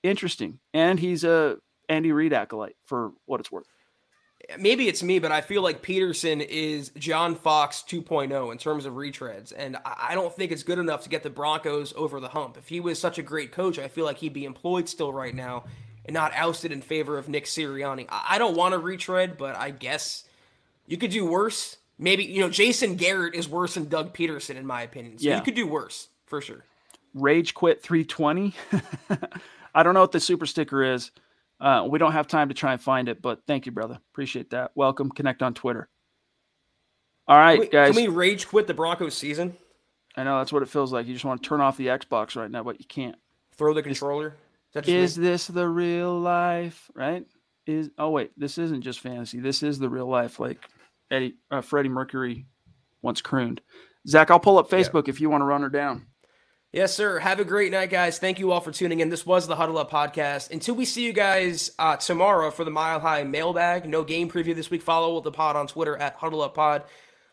Interesting. And he's a Andy Reid acolyte for what it's worth. Maybe it's me, but I feel like Peterson is John Fox 2.0 in terms of retreads. And I don't think it's good enough to get the Broncos over the hump. If he was such a great coach, I feel like he'd be employed still right now and not ousted in favor of Nick Sirianni. I don't want to retread, but I guess you could do worse. Maybe, you know, Jason Garrett is worse than Doug Peterson, in my opinion. So yeah. You could do worse for sure. Rage quit 320. I don't know what the super sticker is. We don't have time to try and find it, but thank you, brother. Appreciate that. Welcome. Connect on Twitter. All right, guys. Can we rage quit the Broncos season? I know. That's what it feels like. You just want to turn off the Xbox right now, but you can't. Throw the controller? Is this the real life, right? Oh, wait. This isn't just fantasy. This is the real life, like Freddie Mercury once crooned. Zach, I'll pull up Facebook if you want to run her down. Yes, sir. Have a great night, guys. Thank you all for tuning in. This was the Huddle Up Podcast. Until we see you guys tomorrow for the Mile High Mailbag. No game preview this week. Follow the pod on Twitter at Huddle Up Pod.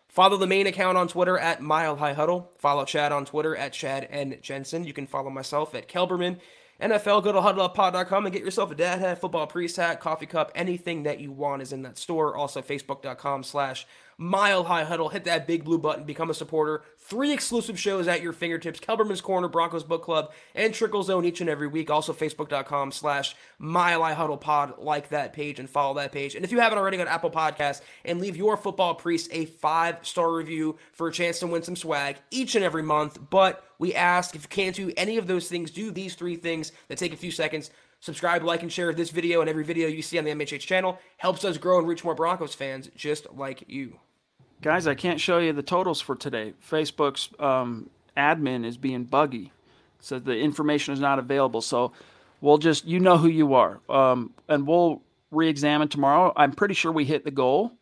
Follow the main account on Twitter at Mile High Huddle. Follow Chad on Twitter at Chad and Jensen. You can follow myself at Kelberman. NFL, go to huddleuppod.com and get yourself a dad hat, football priest hat, coffee cup. Anything that you want is in that store. Also, facebook.com/Mile High Huddle. Hit that big blue button. Become a supporter. 3 exclusive shows at your fingertips. Kelberman's Corner, Broncos Book Club, and Trickle Zone each and every week. Also, facebook.com/Mile High Huddle Pod. Like that page and follow that page. And if you haven't already, go to Apple Podcasts and leave your football priest a 5-star review for a chance to win some swag each and every month. But we ask, if you can't do any of those things, do these 3 things that take a few seconds. Subscribe, like, and share this video and every video you see on the MHH channel. Helps us grow and reach more Broncos fans just like you. Guys, I can't show you the totals for today. Facebook's admin is being buggy. So the information is not available. So we'll just, you know who you are. And we'll re-examine tomorrow. I'm pretty sure we hit the goal.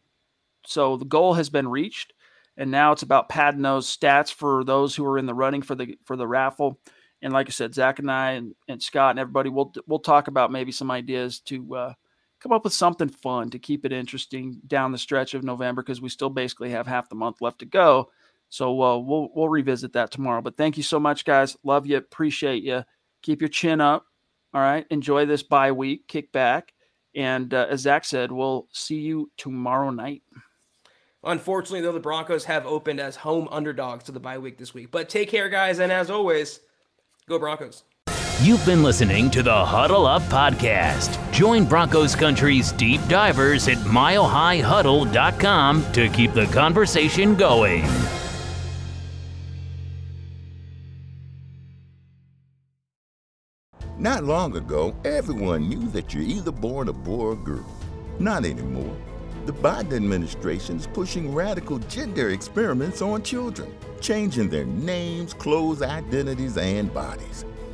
So the goal has been reached. And now it's about padding those stats for those who are in the running for the raffle. And like I said, Zach and I and Scott and everybody, we'll talk about maybe some ideas to come up with something fun to keep it interesting down the stretch of November, because we still basically have half the month left to go. So we'll revisit that tomorrow. But thank you so much, guys. Love you. Appreciate you. Keep your chin up. All right. Enjoy this bye week. Kick back. And as Zach said, we'll see you tomorrow night. Unfortunately, though, the Broncos have opened as home underdogs to the bye week this week. But take care, guys, and as always, go Broncos. You've been listening to the Huddle Up Podcast. Join Broncos Country's deep divers at milehighhuddle.com to keep the conversation going. Not long ago, everyone knew that you're either born a boy or a girl. Not anymore. The Biden administration is pushing radical gender experiments on children, changing their names, clothes, identities, and bodies.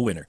winner.